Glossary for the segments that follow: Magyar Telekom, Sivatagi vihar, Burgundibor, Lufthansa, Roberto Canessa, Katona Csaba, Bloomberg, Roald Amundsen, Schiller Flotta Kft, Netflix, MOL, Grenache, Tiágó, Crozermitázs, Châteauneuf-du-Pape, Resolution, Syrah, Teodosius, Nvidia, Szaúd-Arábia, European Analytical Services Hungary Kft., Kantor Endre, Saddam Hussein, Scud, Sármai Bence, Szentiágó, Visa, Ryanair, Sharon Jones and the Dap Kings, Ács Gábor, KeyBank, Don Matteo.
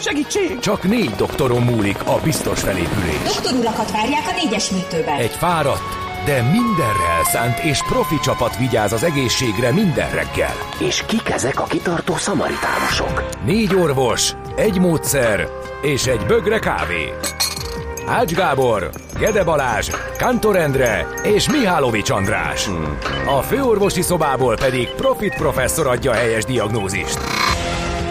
Segítség! Csak 4 doktoron múlik a biztos felépülés. Doktorulakat várják a 4-es műtőben. Egy fáradt, de mindenre elszánt és profi csapat vigyáz az egészségre minden reggel. És kik ezek a kitartó szamaritánusok? 4 orvos, egy módszer és egy bögre kávé. Ács Gábor, Gede Balázs, Kantor Endre és Mihálovics András. A főorvosi szobából pedig Profit professzor adja a helyes diagnózist.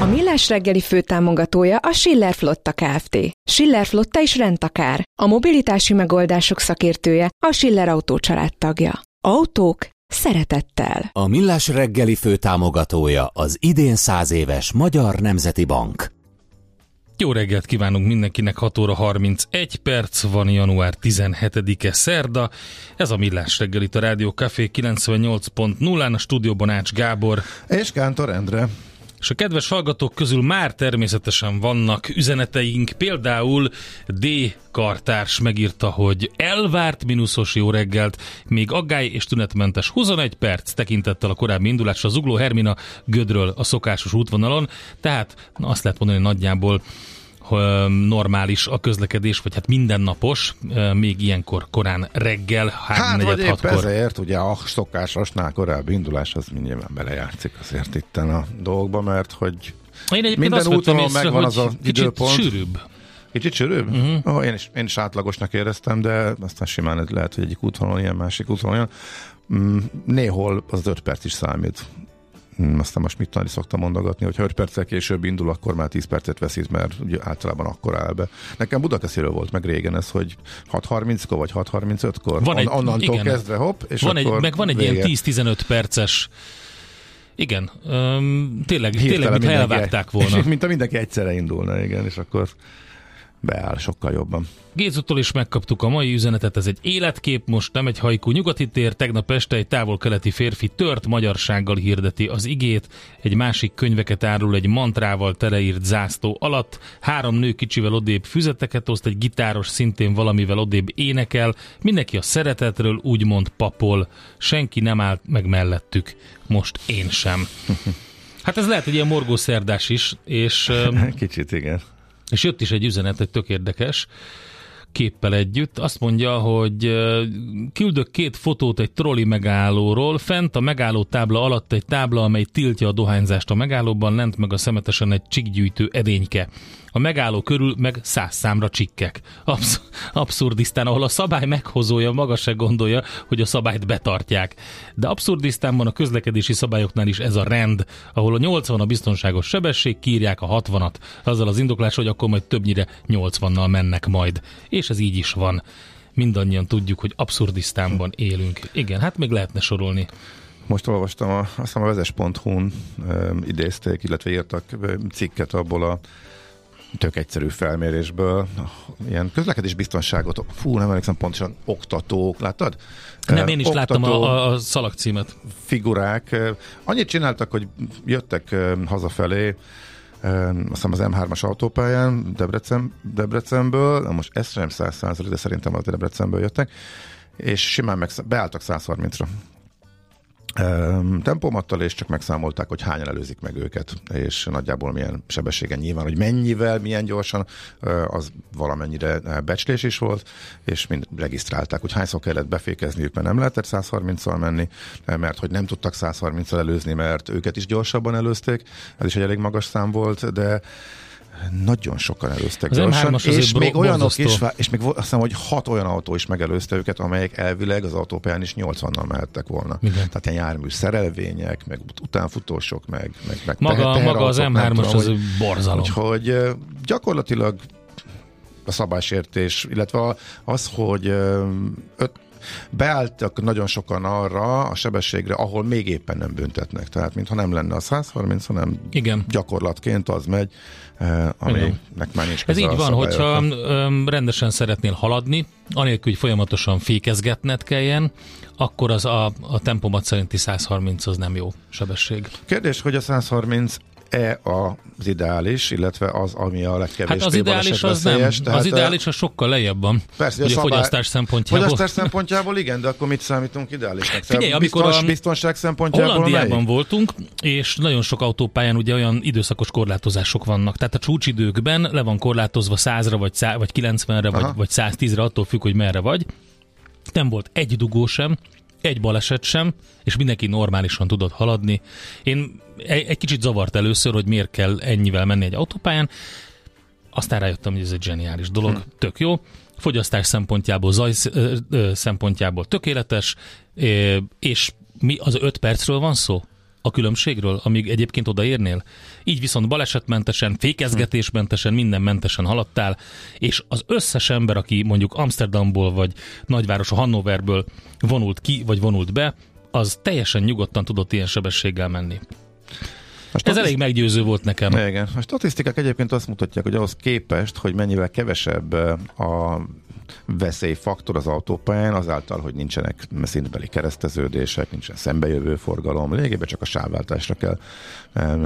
A Millás reggeli főtámogatója a Schiller Flotta Kft. Schiller Flotta is rendtakár. A mobilitási megoldások szakértője a Schiller Autó családtagja. Autók szeretettel. A Millás reggeli főtámogatója az idén 100 éves Magyar Nemzeti Bank. Jó reggelt kívánunk mindenkinek, 6 óra 31 perc van, január 17-e szerda. Ez a Millás reggeli a Rádió Café 98.0-án, a stúdióban Ács Gábor. És Kántor Endre. És a kedves hallgatók közül már természetesen vannak üzeneteink, például D. Kartárs megírta, hogy elvárt mínuszos jó reggelt, még aggály és tünetmentes 21 perc tekintettel a korábbi indulásra a Zugló Hermina Gödről a szokásos útvonalon, tehát azt lehet mondani, nagyjából normális a közlekedés, vagy hát mindennapos, még ilyenkor korán reggel, 3-4-6-kor. Hát ezért ugye a szokásosnál korábbi indulás az mindjárt belejátszik azért itten a dolgokba, mert hogy minden úton megvan az az időpont. Kicsit sűrűbb? Uh-huh. Oh, én is átlagosnak éreztem, de aztán simán lehet, hogy egyik útvonalon ilyen, másik útvonalon ilyen. Néhol az 5 perc is számít. Aztán most mit tanulni szoktam mondogatni, hogy ha 5 perccel később indul, akkor már 10 percet veszít, mert ugye általában akkor áll be. Nekem Budakesziről volt meg régen ez, hogy 6.30-kor vagy 6.35-kor. Onnantól igen, kezdve hopp, és van akkor van egy ilyen 10-15 perces. Igen, tényleg mintha elvágták volna. És mintha mindenki egyszerre indulna, igen, és akkor beáll sokkal jobban. Gézúttól is megkaptuk a mai üzenetet, ez egy életkép, most nem egy haiku. Nyugati tér, tegnap este egy távol-keleti férfi tört magyarsággal hirdeti az igét, egy másik könyveket árul egy mantrával teleírt zászló alatt, 3 nő kicsivel odébb füzeteket oszt, egy gitáros szintén valamivel odébb énekel, mindenki a szeretetről úgymond papol, senki nem állt meg mellettük, most én sem. Hát ez lehet egy ilyen morgószerdás is, és... Kicsit igen. És jött is egy üzenet, egy tök érdekes képpel együtt. Azt mondja, hogy küldök 2 fotót egy troli megállóról. Fent a megálló tábla alatt egy tábla, amely tiltja a dohányzást a megállóban, lent meg a szemetesen egy csikgyűjtő edényke. A megálló körül meg 100 számra csikkek. Abszurdisztán, ahol a szabály meghozója maga se gondolja, hogy a szabályt betartják. De abszurdisztánban a közlekedési szabályoknál is ez a rend, ahol a 80 a biztonságos sebesség, kiírják a 60-at. Azzal az indoklás, hogy akkor majd többnyire 80-nal mennek majd. És ez így is van. Mindannyian tudjuk, hogy abszurdisztánban élünk. Igen, hát még lehetne sorolni. Most olvastam, azt hiszem a vezes.hu-n idézték, illetve írtak cikket abból a tök egyszerű felmérésből, ilyen közlekedésbiztonságot, nem emlékszem pontosan, oktatók, láttad? Nem, én is láttam a szalagcímet. Figurák. Annyit csináltak, hogy jöttek hazafelé, azt hiszem az M3-as autópályán, Debrecenből, most ez sem 100%, de szerintem az Debrecenből jöttek, és simán beálltak 130-ra. Tempomattal, és csak megszámolták, hogy hányan előzik meg őket, és nagyjából milyen sebességen, nyilván, hogy mennyivel, milyen gyorsan, az valamennyire becslés is volt, és mind regisztrálták, hogy hányszor kellett befékezniük, mert nem lehetett 130-szal menni, mert hogy nem tudtak 130-szal előzni, mert őket is gyorsabban előzték, ez is egy elég magas szám volt, de Nagyon sokan előztek gyorsan, és még olyanok is, és még azt hiszem, hogy 6 olyan autó is megelőzte őket, amelyek elvileg az autópályán is 80-nal mehettek volna. Igen. Tehát ilyen jármű szerelvények, meg utánfutósok, meg maga az M3-as az borzalom. Úgyhogy gyakorlatilag a szabálysértés, illetve az, hogy beálltak nagyon sokan arra a sebességre, ahol még éppen nem büntetnek. Tehát mintha nem lenne a 130, hanem igen, gyakorlatként az megy, aminek már nincs közel. Ez így van, hogyha rendesen szeretnél haladni, anélkül, hogy folyamatosan fékezgetned kelljen, akkor az a tempomat szerinti 130 az nem jó sebesség. Kérdés, hogy a 130 az ideális, illetve az, ami a legkevésbé hát az ideális az veszélyes. Nem. Az ideális az sokkal lejjebb van. Persze, ugye a fogyasztás szempontjából. Fogyasztás szempontjából igen, de akkor mit számítunk ideálisnak? Figyelj, amikor biztonság szempontjából Hollandiában melyik? Voltunk, és nagyon sok autópályán ugye olyan időszakos korlátozások vannak. Tehát a csúcsidőkben le van korlátozva 100-ra, vagy 90-re, vagy 110-re, attól függ, hogy merre vagy. Nem volt egy dugó sem, egy baleset sem, és mindenki normálisan tudott haladni. Én egy kicsit zavart először, hogy miért kell ennyivel menni egy autópályán, aztán rájöttem, hogy ez egy zseniális dolog, tök jó. Fogyasztás szempontjából, zaj szempontjából tökéletes, és mi az 5 percről van szó? A különbségről, amíg egyébként odaérnél? Így viszont balesetmentesen, fékezgetésmentesen, mindenmentesen haladtál, és az összes ember, aki mondjuk Amsterdamból, vagy nagyvárosa Hannoverből vonult ki, vagy vonult be, az teljesen nyugodtan tudott ilyen sebességgel menni. Ez elég meggyőző volt nekem. Igen. A statisztikák egyébként azt mutatják, hogy ahhoz képest, hogy mennyivel kevesebb a veszélyfaktor az autópályán, azáltal, hogy nincsenek szintbeli kereszteződések, nincsen szembejövő forgalom, lényegében csak a sávváltásra kell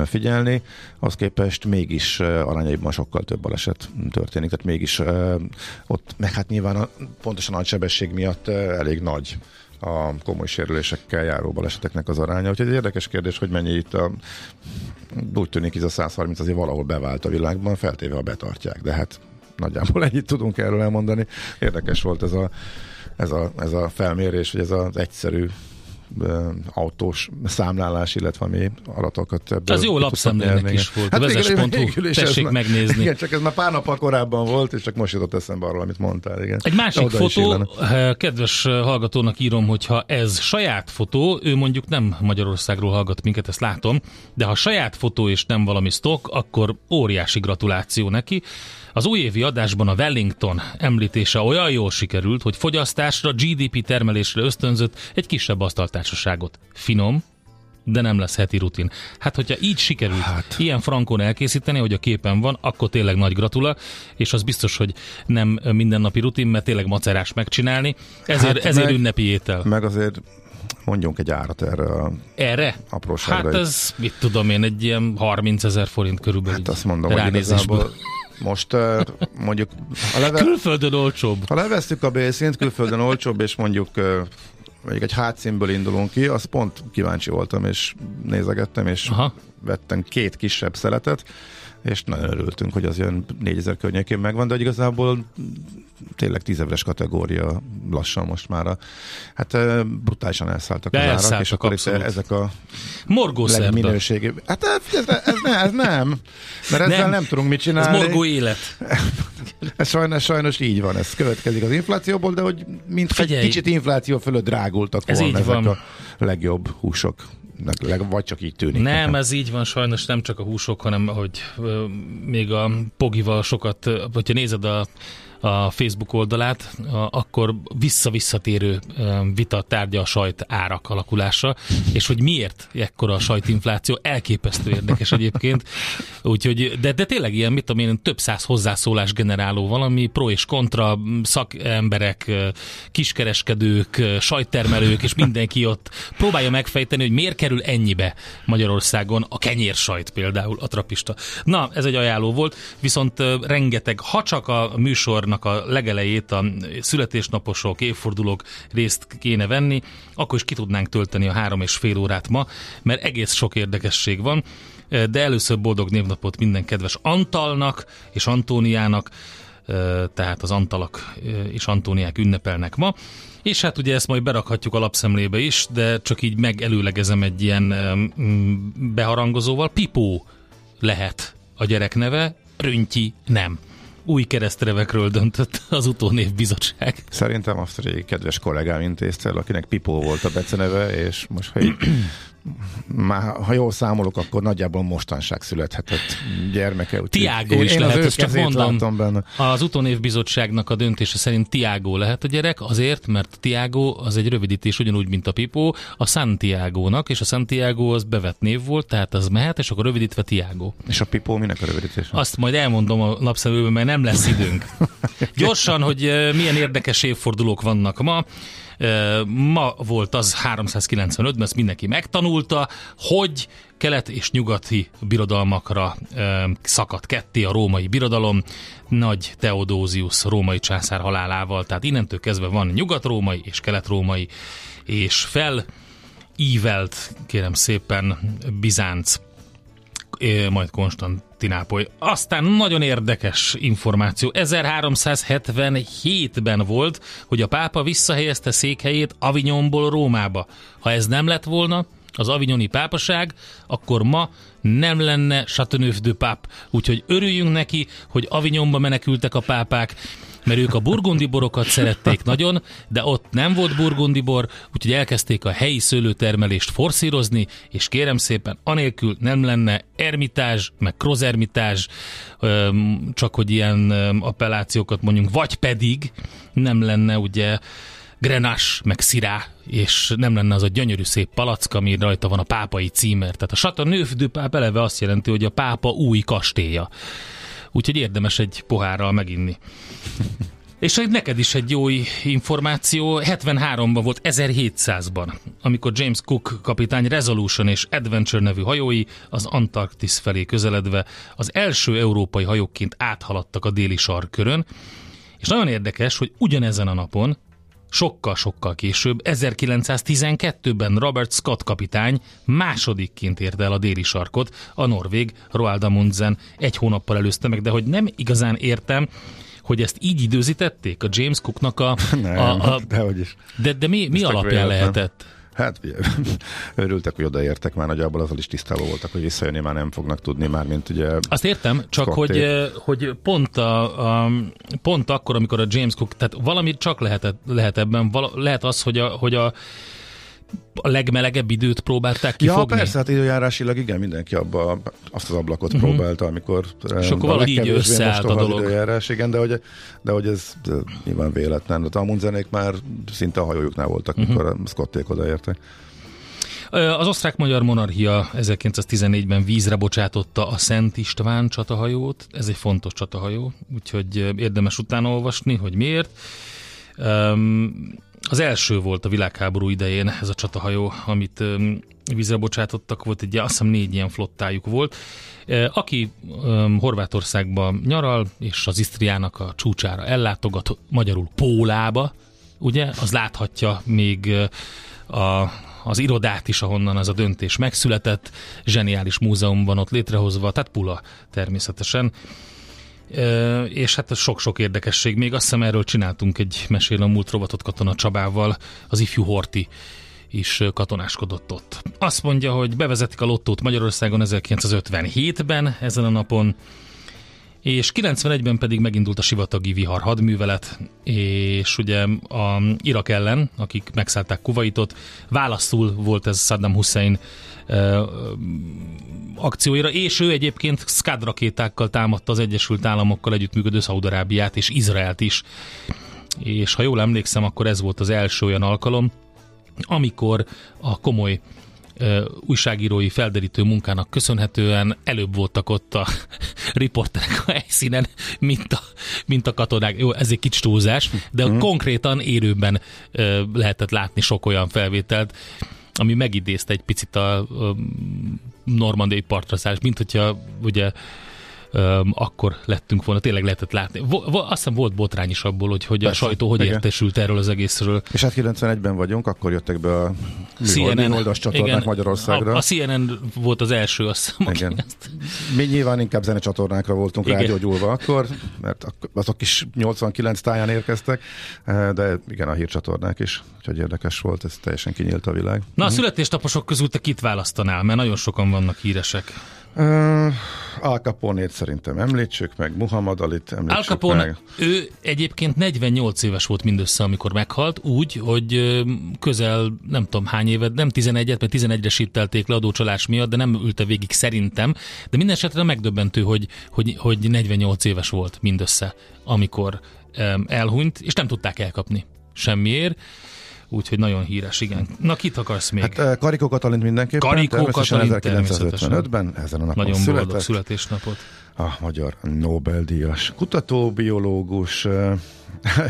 figyelni, az képest mégis arányaiban sokkal több baleset történik, tehát mégis ott, meg hát nyilván pontosan nagy sebesség miatt elég nagy a komoly sérülésekkel járó baleseteknek az aránya. Úgyhogy egy érdekes kérdés, hogy mennyi itt úgy tűnik, ez a 130 azért valahol bevált a világban, feltéve, ha betartják, de hát nagyjából ennyit tudunk erről elmondani. Érdekes volt ez a felmérés, hogy ez az egyszerű autós számlálás, illetve mi adatokat ebből. Ez jó lapszemlének is volt. Hát vezess.hu, tessék megnézni. Igen, csak ez már pár nappal korábban volt, és csak most jutott eszembe arról, amit mondtál. Igen. Egy másik fotó, kedves hallgatónak írom, hogyha ez saját fotó, ő mondjuk nem Magyarországról hallgat minket, ezt látom, de ha saját fotó és nem valami sztok, akkor óriási gratuláció neki. Az újévi adásban a Wellington említése olyan jól sikerült, hogy fogyasztásra, GDP termelésre ösztönzött egy kisebb asztaltársaságot. Finom, de nem lesz heti rutin. Hát, hogyha így sikerült ilyen frankon elkészíteni, hogy a képen van, akkor tényleg nagy gratula, és az biztos, hogy nem mindennapi rutin, mert tényleg macerás megcsinálni, ezért ünnepi étel. Meg azért mondjunk egy árat erre a apróságra. Hát ez, mit tudom én, egy ilyen 30 000 forint körülbelül. Hát azt mondom, hogy igazából most mondjuk külföldön olcsóbb. Ha levesszük a B-szint, külföldön olcsóbb, és mondjuk egy hátszínből indulunk ki, az pont kíváncsi voltam, és nézegettem, és vettem 2 kisebb szeletet, és nagyon örültünk, hogy az jön 4000 környékén megvan, de igazából tényleg 10 ezres kategória lassan most már. Hát brutálisan elszálltak az árak, és akkor abszolút. Itt ezek a legminőségi... Hát ez nem, mert ezzel nem tudunk mit csinálni. Ez morgó élet. Sajnos így van, ez következik az inflációból, de hogy mintha egy kicsit infláció fölött drágultak volna ezek a legjobb húsok. Vagy csak így tűnik. Nem, ez így van, sajnos nem csak a húsok, hanem hogy még a pogival sokat, hogyha nézed a Facebook oldalát, akkor visszatérő vita tárgya a sajt árak alakulása, és hogy miért ekkora a sajtinfláció, elképesztő érdekes egyébként. Úgyhogy, de tényleg ilyen, mit tudom én, több száz hozzászólás generáló valami, pro és kontra, szakemberek, kiskereskedők, sajttermelők, és mindenki ott próbálja megfejteni, hogy miért kerül ennyibe Magyarországon a kenyérsajt például, a trapista. Na, ez egy ajánló volt, viszont rengeteg, ha csak a műsor a legelejét a születésnaposok, évfordulók részt kéne venni, akkor is ki tudnánk tölteni a 3,5 órát ma, mert egész sok érdekesség van, de először boldog névnapot minden kedves Antalnak és Antóniának, tehát az Antalak és Antóniák ünnepelnek ma, és hát ugye ezt majd berakhatjuk a lapszemlébe is, de csak így megelőlegezem egy ilyen beharangozóval. Pipó lehet a gyerek neve, Pröntyi nem. Új keresztrevekről döntött az utónév bizottság. Szerintem azt egy kedves kollégám intézte el, akinek Pipó volt a beceneve, és most, ha, ha jól számolok, akkor nagyjából mostanság születhetett gyermeke. Tiágó is lehet, ezt csak mondom. Benne. Az utónév bizottságnak a döntése szerint Tiágó lehet a gyerek, azért, mert Tiágó az egy rövidítés ugyanúgy, mint a Pipó, a Szentiágónak, és a Szentiágó az bevett név volt, tehát az mehet, és akkor rövidítve Tiágó. És a Pipó minek a rövidítés? Azt majd elmondom a lapszemlőben, mert nem lesz időnk. Gyorsan, hogy milyen érdekes évfordulók vannak ma. Ma volt az 395, mert ezt mindenki megtanulta, hogy kelet és nyugati birodalmakra szakadt ketté a római birodalom, nagy Teodosius római császár halálával, tehát innentől kezdve van nyugat-római és kelet-római, és felívelt, kérem szépen, Bizánc, majd Konstantinápoly. Aztán nagyon érdekes információ. 1377-ben volt, hogy a pápa visszahelyezte székhelyét Avignonból Rómába. Ha ez nem lett volna, az avignoni pápaság, akkor ma nem lenne Châteauneuf-du-Pape. Úgyhogy örüljünk neki, hogy Avignonba menekültek a pápák, mert ők a burgundiborokat szerették nagyon, de ott nem volt burgundibor, úgyhogy elkezdték a helyi szőlőtermelést forszírozni, és kérem szépen, anélkül nem lenne Ermitázs, meg Krozermitázs, csak hogy ilyen appellációkat mondjunk, vagy pedig nem lenne ugye Grenache, meg Syrah, és nem lenne az a gyönyörű szép palack, ami rajta van a pápai címer. Tehát a Châteauneuf-du-Pape eleve azt jelenti, hogy a pápa új kastélya. Úgyhogy érdemes egy pohárral meginni. És neked is egy jó információ, 73-ban volt, 1700-ban, amikor James Cook kapitány Resolution és Adventure nevű hajói az Antarktisz felé közeledve az első európai hajókként áthaladtak a déli sarkkörön, és nagyon érdekes, hogy ugyanezen a napon, sokkal-sokkal később, 1912-ben Robert Scott kapitány másodikként érte el a déli sarkot, a norvég Roald Amundsen egy hónappal előzte meg, de hogy nem igazán értem, hogy ezt így időzítették a James Cooknak a... De mi alapján lehetett? Hát örültek, hogy odaértek már, nagyjából azzal is tisztában voltak, hogy visszajönni már nem fognak tudni, már mint ugye... Azt értem, csak hogy pont akkor, amikor a James Cook, tehát valami csak lehet ebben, lehet az, hogy a legmelegebb időt próbálták kifogni. Ja, persze, hát időjárásilag igen, mindenki abba azt az ablakot próbálta, amikor... És akkor valahogy így összeállt a dolog. Időjárás, igen, de hogy ez nyilván véletlen. De Amundsenék már szinte a hajójuknál voltak, mikor a Scotték odaértek. Az osztrák-magyar monarchia 1914-ben vízre bocsátotta a Szent István csatahajót. Ez egy fontos csatahajó, úgyhogy érdemes utána olvasni, hogy miért. Az első volt a világháború idején ez a csatahajó, amit vízre bocsátottak, volt egy, azt hiszem 4 ilyen flottájuk volt. Aki Horvátországban nyaral, és az Isztriának a csúcsára ellátogat, magyarul Pólába, ugye, az láthatja még az irodát is, ahonnan ez a döntés megszületett, zseniális múzeumban ott létrehozva, tehát Pula természetesen. És hát sok-sok érdekesség. Még azt hiszem, erről csináltunk egy Mesél a múlt rovatot Katona Csabával, az ifjú Horti is katonáskodott ott. Azt mondja, hogy bevezetik a lottót Magyarországon 1957-ben, ezen a napon, és 91-ben pedig megindult a sivatagi vihar hadművelet, és ugye a Irak ellen, akik megszállták Kuvaitot, válaszul volt ez Saddam Hussein akcióira, és ő egyébként Scud rakétákkal támadta az Egyesült Államokkal együttműködő Szaúd-Arábiát és Izraelt is. És ha jól emlékszem, akkor ez volt az első olyan alkalom, amikor a komoly újságírói felderítő munkának köszönhetően előbb voltak ott a riporterek a helyszínen, mint a katonák. Jó, ez egy kicsi túlzás, de konkrétan érőben lehetett látni sok olyan felvételt, ami megidézte egy picit a normandiai partra szállás, mint hogyha ugye akkor lettünk volna, tényleg lehetett látni. Azt hiszem volt botrány is abból, hogy persze, a sajtó hogy értesült erről az egészről. És hát 91-ben vagyunk, akkor jöttek be a műholdas csatornák Magyarországra. A CNN volt az első, azt hiszem. Mi nyilván inkább zenecsatornákra voltunk rágyógyulva akkor, mert azok is 89 táján érkeztek, de igen, a hírcsatornák is, úgyhogy érdekes volt, ez teljesen kinyílt a világ. Na, a születéstaposok közül te kit választanál, mert nagyon sokan vannak híresek. Al Capone-t szerintem említsük meg, Muhammad Alit említsük Al Capone, meg. Ő egyébként 48 éves volt mindössze, amikor meghalt, úgy, hogy közel nem tudom hány évet, nem 11-et, mert 11-re síptelték le adócsalás miatt, de nem ülte végig szerintem, de minden esetre megdöbbentő, hogy 48 éves volt mindössze, amikor elhunyt, és nem tudták elkapni semmiért. Úgyhogy nagyon híres, igen. Na, kit akarsz még? Hát Karikó Katalint mindenképpen. Karikó Katalin természetesen 1955-ben, ezen a napon nagyon született. Nagyon boldog születésnapot. A magyar Nobel-díjas kutató, biológus.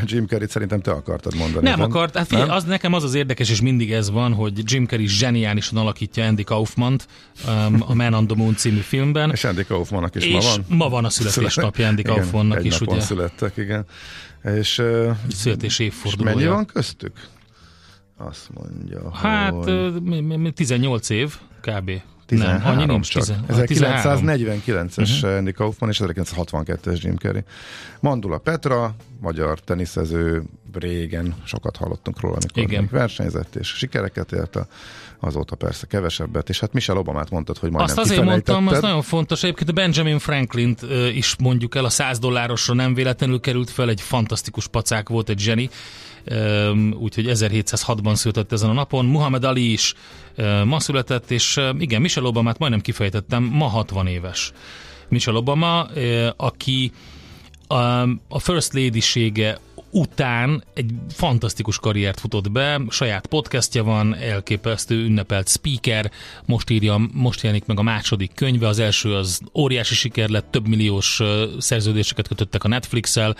Jim Carrey-t szerintem te akartad mondani. Nem ezen. Akart. Hát figyelj, az, nekem az érdekes, és mindig ez van, hogy Jim Carrey zseniálisan alakítja Andy Kaufmant a Man on the Moon című filmben. És Andy Kaufmannak is ma van. Ma van a születésnapja Andy Kaufmannak is. Egy napon ugye születtek, igen. És születés évfordulója. Mennyi van köztük? Azt mondja, hát, hogy 18 év, kb. 13 nem, annyi nincs, csak. 1949-es Andy Kaufman és 1962-es Jim Carrey. Mandula Petra, magyar teniszező, régen sokat hallottunk róla, amikor még versenyzett, és sikereket ért el. Azóta persze kevesebbet, és hát Michelle Obamát mondtad, hogy majdnem kifelejtetted. Azt azért mondtam, az nagyon fontos, egyébként Benjamin Franklint is mondjuk el, a $100-osra nem véletlenül került fel, egy fantasztikus pacák volt, egy zseni, úgyhogy 1706-ban született ezen a napon. Muhammad Ali is ma született, és igen, Michelle Obamát majdnem kifejtettem, ma 60 éves. Michelle Obama, aki a First Lady-sége után egy fantasztikus karriert futott be, saját podcastja van, elképesztő ünnepelt speaker, most jelenik meg a második könyve, az első az óriási siker lett, több milliós szerződéseket kötöttek a Netflix-el,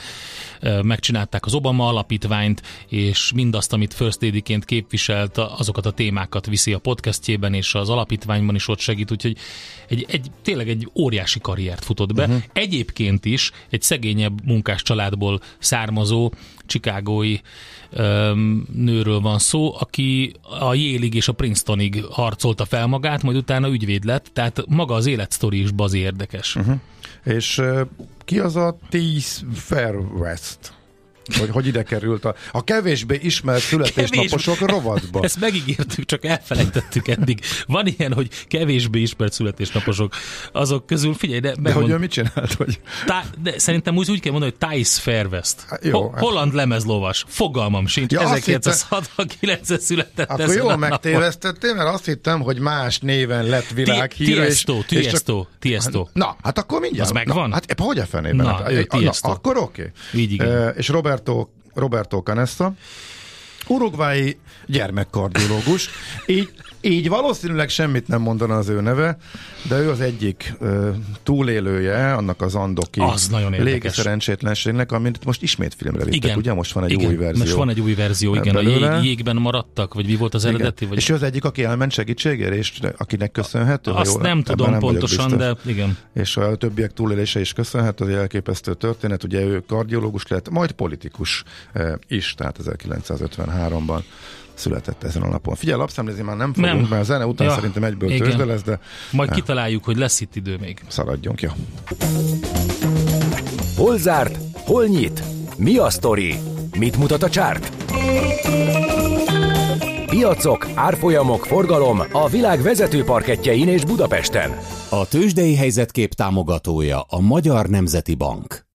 megcsinálták az Obama alapítványt, és mindazt, amit First Lady-ként képviselt, azokat a témákat viszi a podcastjében, és az alapítványban is ott segít, úgyhogy tényleg egy óriási karriert futott be. Uh-huh. Egyébként is egy szegényebb munkás családból származó chicagói nőről van szó, aki a Yale-ig és a Princetonig harcolta fel magát, majd utána ügyvéd lett, tehát maga az életsztori is bazi érdekes. Uh-huh. És ki az a 10 Fair West? Hogy ide került a kevésbé ismert születésnaposok rovatba. Ezt megígértük, csak elfelejtettük eddig. Van ilyen, hogy kevésbé ismert születésnaposok. Azok közül, figyelj, de hogy ő mit csinált? Hogy... De szerintem úgy kell mondani, hogy Thijs Fairvest. Holland lemezlovas. Fogalmam sincs. Ja, 1969-re született. Akkor jól megtévesztettél, mert azt hittem, hogy más néven lett világhír. Tiësto. Na, hát akkor mindjárt. Az megvan? Hát hogy a fenében? Akkor oké. És Roberto Canessa, urugvái gyermekkardiológus. Így valószínűleg semmit nem mondana az ő neve, de ő az egyik túlélője annak az andoki légszerencsétlenségnek, amit most ismét filmre vittek, igen. Ugye? Most van egy új verzió. Most van egy új verzió, igen. Belőle. A jégben maradtak, vagy mi volt az eredeti? Vagy... És ő az egyik, aki elment segítségért, és akinek köszönhető? Azt jól, nem tudom pontosan, de igen. És a többiek túlélése is köszönhető, az elképesztő történet. Ugye ő kardiológus lett, majd politikus is, tehát 1953-ban született ezen a napon. Figyelj, lapszemlézni már nem fogunk, mert a zene után szerintem egyből tőzsde lesz, de... Majd kitaláljuk, hogy lesz itt idő még. Szaladjunk, jó. Hol zárt? Hol nyit? Mi a sztori? Mit mutat a csárt? Piacok, árfolyamok, forgalom a világ vezető parkettjein és Budapesten. A tőzsdei helyzetkép támogatója a Magyar Nemzeti Bank.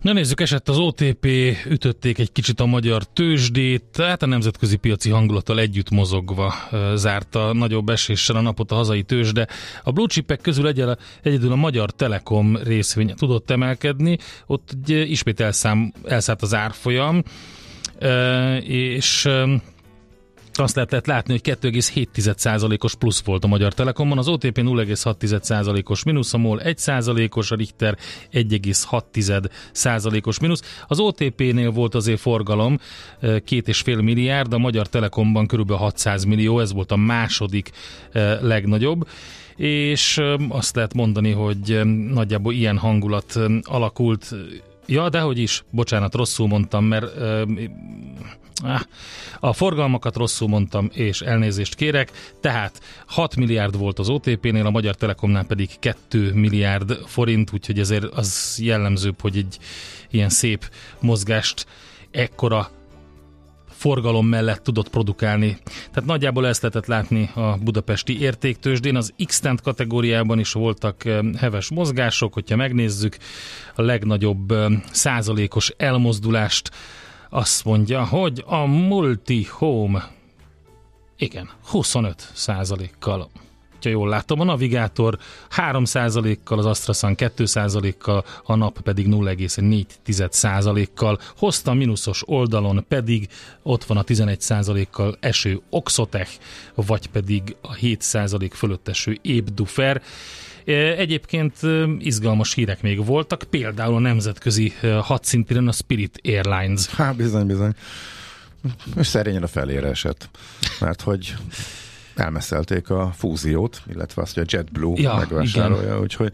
Na nézzük, esett az OTP, ütötték egy kicsit a magyar tőzsdét, tehát a nemzetközi piaci hangulattal együtt mozogva zárta nagyobb eséssel a napot a hazai tőzsde. A blue chipek közül egyedül a Magyar Telekom részvény tudott emelkedni, ott ismét elszállt az árfolyam, és... Azt lehetett látni, hogy 2,7%-os plusz volt a Magyar Telekomon, az OTP 0,6%-os mínusz, a MOL 1%-os, a Richter 1,6%-os mínusz. Az OTP-nél volt azért forgalom 2,5 milliárd, a Magyar Telekomban kb. 600 millió, ez volt a második legnagyobb. És azt lehet mondani, hogy nagyjából ilyen hangulat alakult. Ja, dehogy is, bocsánat, rosszul mondtam, mert a forgalmakat rosszul mondtam, és elnézést kérek, tehát 6 milliárd volt az OTP-nél, a Magyar Telekomnál pedig 2 milliárd forint, úgyhogy ezért az jellemzőbb, hogy egy ilyen szép mozgást ekkora forgalom mellett tudott produkálni. Tehát nagyjából ezt lehetett látni a budapesti értéktőzsdén. Az X-Tent kategóriában is voltak heves mozgások, hogyha megnézzük, a legnagyobb százalékos elmozdulást azt mondja, hogy a multi-home, igen, 25%-kal. Ha jól látom, a Navigátor 3%-kal, az AstraZan 2%-kal, a Nap pedig 0,4%-kal. Hozta mínuszos oldalon pedig ott van a 11%-kal eső Oxotech, vagy pedig a 7% fölött eső Épdufer. Egyébként izgalmas hírek még voltak, például a nemzetközi hadszintéren a Spirit Airlines. Hát bizony. És szerényen a felére esett, mert hogy elmeszelték a fúziót, illetve azt, hogy a JetBlue megvásárolja, igen. Úgyhogy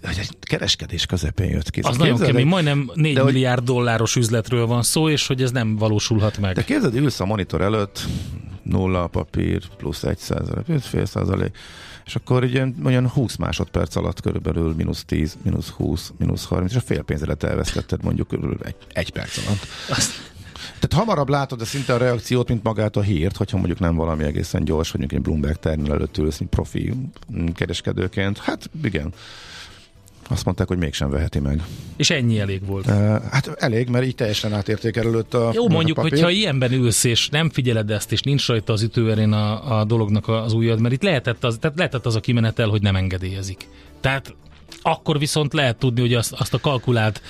egy kereskedés közepén jött ki. Az képzeld, nagyon kemény, majdnem 4 milliárd dolláros üzletről van szó, és hogy ez nem valósulhat meg. De képzeld, ülsz a monitor előtt, 0 a papír, plusz 1%, fél százalék, és akkor olyan 20 másodperc alatt körülbelül mínusz 10, mínusz 20, mínusz 30, és a fél pénzedet elvesztetted mondjuk körülbelül egy perc alatt. Tehát hamarabb látod a szinte a reakciót, mint magát a hírt, hogyha mondjuk nem valami egészen gyors, hogy mondjuk egy Bloomberg terminál előtt ülsz, mint profi kereskedőként. Hát igen. Azt mondták, hogy mégsem veheti meg. És ennyi elég volt? Hát elég, mert így teljesen átérték előtt a jó, mondjuk, a papír. Hogyha ilyenben ülsz, és nem figyeled ezt, és nincs rajta az ütőerén a dolognak az ujjad, mert itt lehetett az a kimenetel, hogy nem engedélyezik. Tehát akkor viszont lehet tudni, hogy azt a kalkulált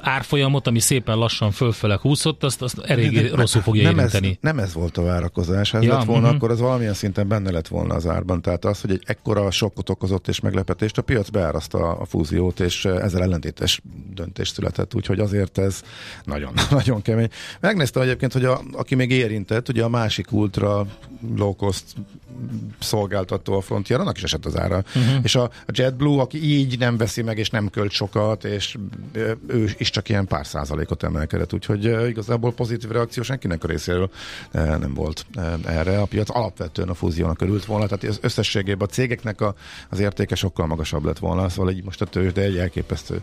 árfolyamot, ami szépen lassan fölfele húzott, azt elég rosszul fogja érinteni. Nem ez volt a várakozás. Ez lett volna, akkor az valamilyen szinten benne lett volna az árban. Tehát az, hogy egy ekkora sokkot okozott és meglepetést, a piac beáraszta a fúziót, és ezzel ellentétes döntés született. Úgyhogy azért ez nagyon-nagyon kemény. Megnéztem egyébként, hogy aki még érintett, ugye a másik ultra low-cost szolgáltató a Frontier, annak is esett az ára. És a JetBlue, aki így nem veszi meg, és nem költ sokat, és ő is csak ilyen pár százalékot emelkedett, úgyhogy igazából pozitív reakció senkinek a részéről nem volt erre. A piac alapvetően a fúziónak örült volna, tehát az összességében a cégeknek az értéke sokkal magasabb lett volna, szóval így most a tőzsde egy elképesztő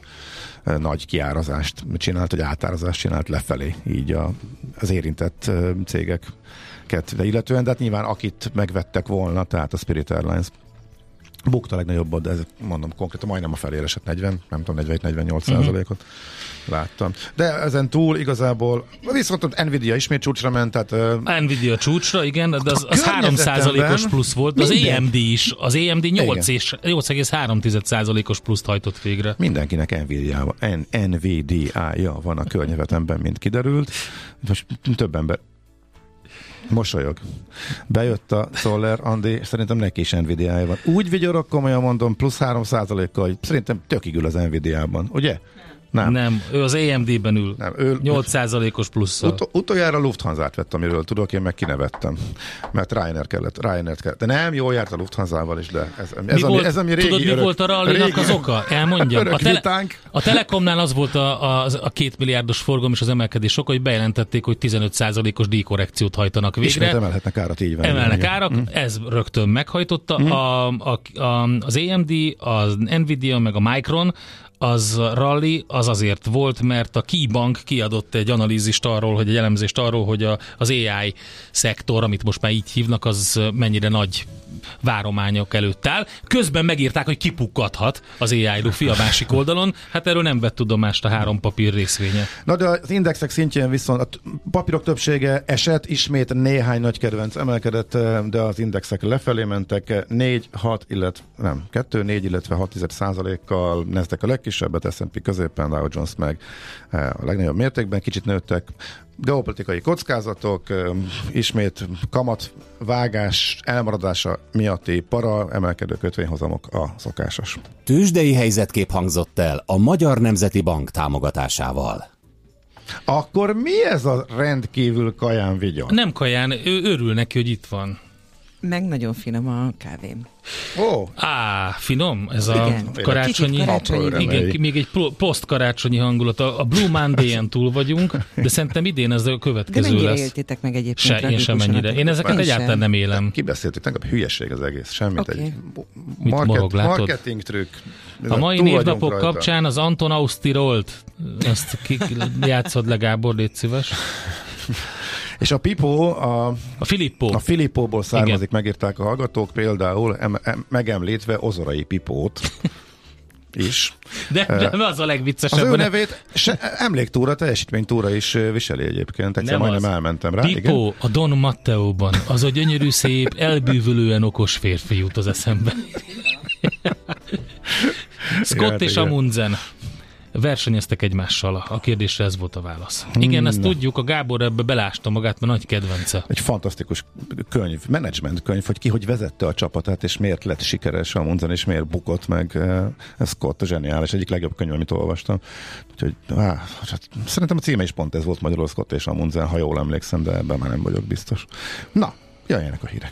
nagy kiárazást csinált, vagy átárazást csinált lefelé, így az érintett cégeket illetően, de hát nyilván akit megvettek volna, tehát a Spirit Airlines bukta legnagyobbat, de ez mondom konkrétan majdnem a felére esett 40, nem tudom, 47-48 százalékot láttam. De ezen túl igazából, viszont a Nvidia ismét csúcsra ment, tehát... Nvidia csúcsra, igen, de az 3%-os plusz volt, az AMD is, az AMD 8,3%-os pluszt hajtott végre. Mindenkinek Nvidia-ja van a környezetemben, mint kiderült. Most több ember mosolyog. Bejött a Szoller, Andi, szerintem neki is Nvidia-ja van. Úgy vigyorok, komolyan mondom, plusz 3%-kal, szerintem tökig ül az Nvidia-ban, ugye? Nem, ő az AMD-ben ül. Nem, 8%-os plusszal. Utoljára Lufthansa-t vett, amiről tudok, én meg kinevettem. Mert Ryanair kellett. De nem, jól járt a Lufthansa-val is, de ez ami régi. Tudod, mi volt a rallinak az oka? Elmondjam. A Telekomnál az volt a 2 milliárdos forgalom és az emelkedés oka, hogy bejelentették, hogy 15%-os díjkorrekciót hajtanak végre. Ismét emelhetnek árat, így van. Ez rögtön meghajtotta. Az AMD, az Nvidia, meg a Micron, az rally az azért volt, mert a KeyBank kiadott egy elemzést arról, hogy az AI szektor, amit most már így hívnak, az mennyire nagy várományok előtt áll. Közben megírták, hogy kipukkadhat az AI lufi a másik oldalon. Hát erről nem vett tudomást a 3 papír részvénye. Na de az indexek szintjén viszont a papírok többsége esett, ismét néhány nagy kedvenc emelkedett, de az indexek lefelé mentek 2-4, illetve 6%-kal nezdek a legkisebbet, S&P középen, Dow Jones meg a legnagyobb mértékben, kicsit nőttek. Geopolitikai kockázatok, ismét kamatvágás elmaradása miatti para, emelkedő kötvényhozamok a szokásos. Tőzsdei helyzetkép hangzott el a Magyar Nemzeti Bank támogatásával. Akkor mi ez a rendkívül kaján vigyon? Nem kaján, ő örül neki, hogy itt van. Meg nagyon finom a kávém. Finom, ez igen. A karácsonyi igen, még egy posztkarácsonyi hangulat. A Blue Monday-en túl vagyunk, de szerintem idén ez a következő lesz. De mennyire éltétek meg egyébként? Én sem ennyire. Én ezeket egyáltalán nem élem. Kibeszéltük, tegnap hülyeség az egész, semmit. Okay. Egy marketing trükk. A mai névnapok kapcsán az Anton Ausztirolt, azt játszod le, Gábor, légy szíves. És a Pipó a Filippóból származik, igen. Megírták a hallgatók, például megemlítve Ozorai Pipót is. De az a legviccesebb. Az ő nevét emléktúra, teljesítménytúra is viseli egyébként. Egyszer nem majdnem az. Elmentem rá. Pipó, igen. A Don Matteóban. Az a gyönyörű, szép, elbűvölően okos férfi jut az eszembe. Scott igen, és igen. Amundsen versenyeztek egymással. A kérdésre ez volt a válasz. Igen, ezt tudjuk, a Gábor ebbe belásta magát, mert nagy kedvence. Egy fantasztikus könyv, menedzsment könyv, hogy ki hogy vezette a csapatát, és miért lett sikeres Amundsen, és miért bukott meg. Ez Scott, zseniális, egyik legjobb könyv, amit olvastam. Úgyhogy, szerintem a címe is pont ez volt, magyarul Scott és Amundsen, ha jól emlékszem, de ebben már nem vagyok biztos. Na, jöjjenek a hírek.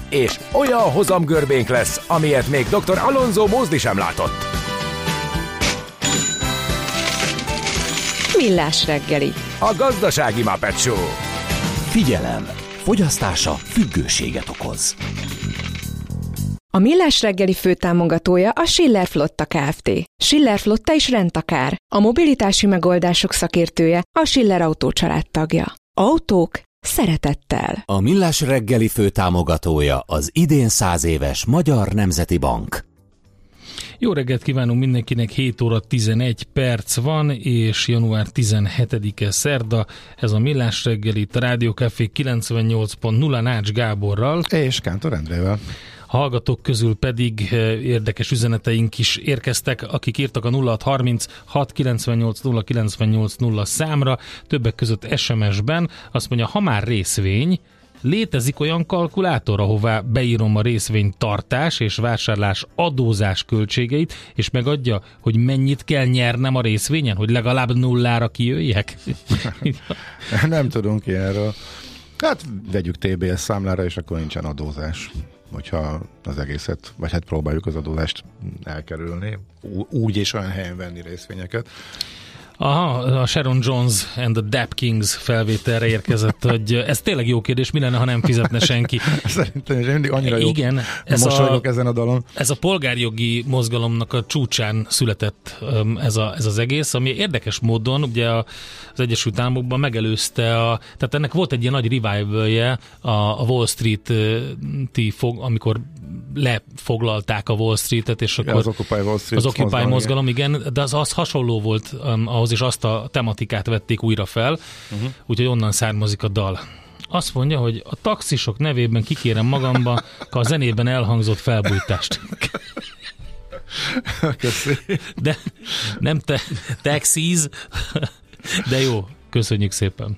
és olyan hozamgörbénk lesz, amilyet még dr. Alonso Mózdi sem látott. Millás reggeli. A gazdasági Muppet Show. Figyelem! Fogyasztása függőséget okoz. A Millás reggeli főtámogatója a Schiller Flotta Kft. Schiller Flotta is rendtakár. A mobilitási megoldások szakértője a Schiller Autó családtagja. Autók szeretettel. A Millás reggeli főtámogatója az idén 100 éves Magyar Nemzeti Bank. Jó reggelt kívánunk mindenkinek, 7 óra 11 perc van, és január 17-e szerda, ez a Millás reggeli, a Rádió Café 98.0 Ács Gáborral. És Kantor Endrével. Hallgatók közül pedig érdekes üzeneteink is érkeztek, akik írtak a 0636980980 számra, többek között SMS-ben. Azt mondja, ha már részvény, létezik olyan kalkulátor, ahová beírom a részvény tartás és vásárlás adózás költségeit, és megadja, hogy mennyit kell nyernem a részvényen, hogy legalább nullára kijöjjek? Nem tudunk ilyenről. Hát vegyük TBS számlára, és akkor nincsen adózás, hogyha az egészet, vagy hát próbáljuk az adózást elkerülni, úgy és olyan helyen venni részvényeket. Aha, a Sharon Jones and the Dap Kings felvételre érkezett, hogy ez tényleg jó kérdés, mi lenne, ha nem fizetne senki. Szerintem is mindig annyira jó. Igen, mosolygok ezen a dalon. Ez a polgárjogi mozgalomnak a csúcsán született ez az egész, ami érdekes módon ugye az Egyesült Államokban megelőzte, tehát ennek volt egy ilyen nagy revivalje a Wall Street-i, amikor lefoglalták a Wall Street-et, és akkor az Occupy Wall Street, az Occupy mozgalom, igen, de az hasonló volt ahhoz, és azt a tematikát vették újra fel, úgyhogy onnan származik a dal. Azt mondja, hogy a taxisok nevében kikérem magamba a zenében elhangzott felbújtást. De nem taxis, de jó, köszönjük szépen.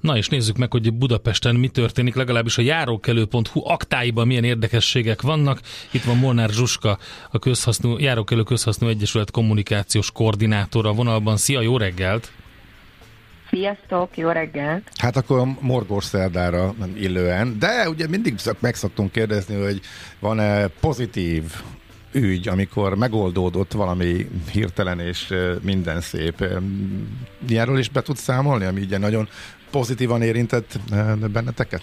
Na és nézzük meg, hogy Budapesten mi történik, legalábbis a járókelő.hu aktáiban milyen érdekességek vannak. Itt van Molnár Zsuska, a Járókelő Közhasznú Egyesület kommunikációs koordinátora a vonalban. Szia, jó reggelt! Sziasztok, jó reggel. Hát akkor morgósszerdára nem illően, de ugye mindig meg szoktunk kérdezni, hogy van-e pozitív ügy, amikor megoldódott valami hirtelen és minden szép. Ilyenről is be tudsz számolni, ami ugye nagyon pozitívan érintett benneteket?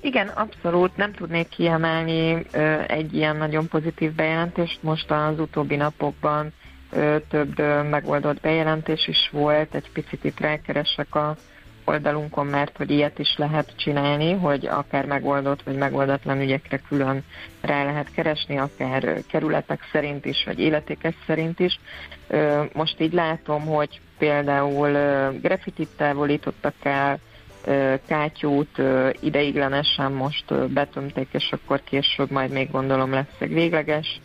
Igen, abszolút. Nem tudnék kiemelni egy ilyen nagyon pozitív bejelentést. Most az utóbbi napokban több megoldott bejelentés is volt, egy picit itt rákeresek a oldalunkon, mert hogy ilyet is lehet csinálni, hogy akár megoldott vagy megoldatlan ügyekre külön rá lehet keresni, akár kerületek szerint is, vagy illetékes szerint is. Most így látom, hogy például graffitit távolítottak el, Kátyút ideiglenesen most betömték, és akkor később majd még gondolom lesz egy végleges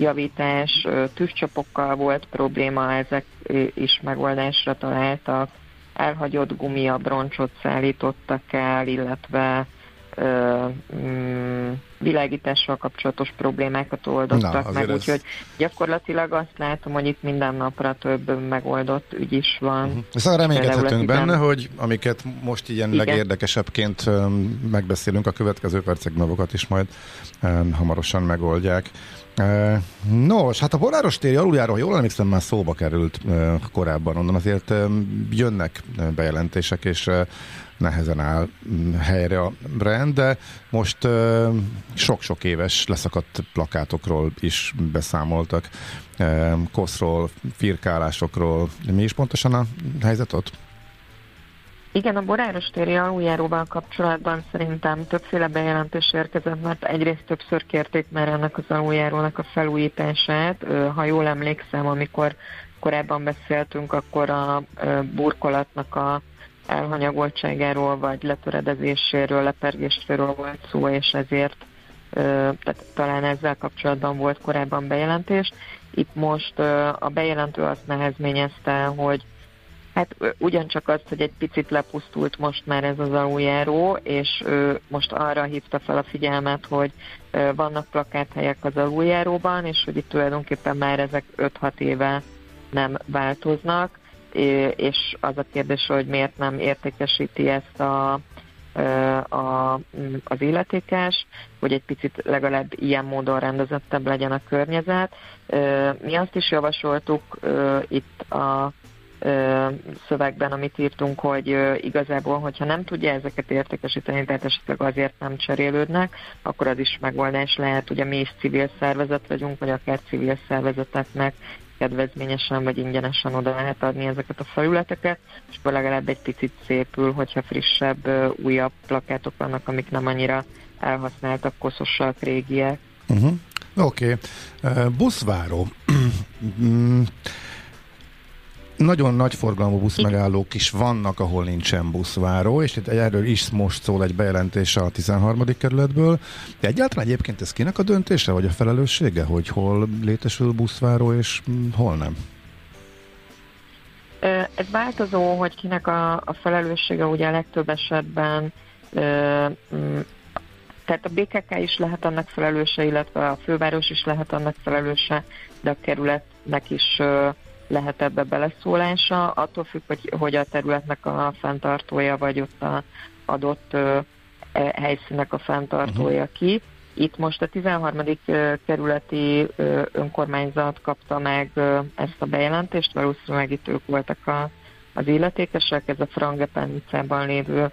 javítás, tűzcsapokkal volt probléma, ezek is megoldásra találtak, elhagyott gumia, broncsot szállítottak el, illetve világítással kapcsolatos problémákat oldottak meg, úgyhogy gyakorlatilag azt látom, hogy itt minden napra több megoldott ügy is van. Uh-huh. Szóval reménykedhetünk benne, hogy amiket most ilyen legérdekesebbként megbeszélünk, a következő percekben magukat is majd hamarosan megoldják. Nos, hát a Boláros téri aluljáról, jól emlékszem, már szóba került korábban, onnan azért jönnek bejelentések, és nehezen áll helyre a rend, de most sok-sok éves leszakadt plakátokról is beszámoltak, koszról, firkálásokról. Mi is pontosan a helyzet ott? Igen, a Boráros téri aluljáróval kapcsolatban szerintem többféle bejelentés érkezett, mert egyrészt többször kérték már ennek az aluljárónak a felújítását. Ha jól emlékszem, amikor korábban beszéltünk, akkor a burkolatnak a elhanyagoltságáról, vagy letöredezéséről, lepergéséről volt szó, és ezért talán ezzel kapcsolatban volt korábban bejelentés. Itt most a bejelentő azt nehezményezte, hogy hát ugyancsak azt, hogy egy picit lepusztult most már ez az aluljáró, és most arra hívta fel a figyelmet, hogy vannak plakáthelyek az aluljáróban, és hogy itt tulajdonképpen már ezek 5-6 éve nem változnak, és az a kérdés, hogy miért nem értékesíti ezt az illetékes, hogy egy picit legalább ilyen módon rendezettebb legyen a környezet. Mi azt is javasoltuk itt a szövegben, amit írtunk, hogy igazából, hogyha nem tudja ezeket értékesíteni, tehát esetleg azért nem cserélődnek, akkor az is megoldás lehet, ugye mi is civil szervezet vagyunk, vagy akár civil szervezeteknek kedvezményesen vagy ingyenesen oda lehet adni ezeket a felületeket, és akkor legalább egy picit szépül, hogyha frissebb, újabb plakátok vannak, amik nem annyira elhasználtak, koszosak, régiek. Uh-huh. Oké. Okay. Buszváró. Nagyon nagy forgalmú buszmegállók is vannak, ahol nincsen buszváró, és itt erről is most szól egy bejelentés a 13. kerületből. De egyáltalán egyébként ez kinek a döntése, vagy a felelőssége, hogy hol létesül buszváró, és hol nem? Ez változó, hogy kinek a felelőssége, ugye a legtöbb esetben, tehát a BKK is lehet annak felelőse, illetve a főváros is lehet annak felelőse, de a kerületnek is lehet ebbe beleszólása, attól függ, hogy a területnek a fenntartója, vagy ott a adott helyszínnek a fenntartója ki. Itt most a 13. kerületi önkormányzat kapta meg ezt a bejelentést, valószínűleg itt ők voltak az illetékesek, ez a Frangepán utcában lévő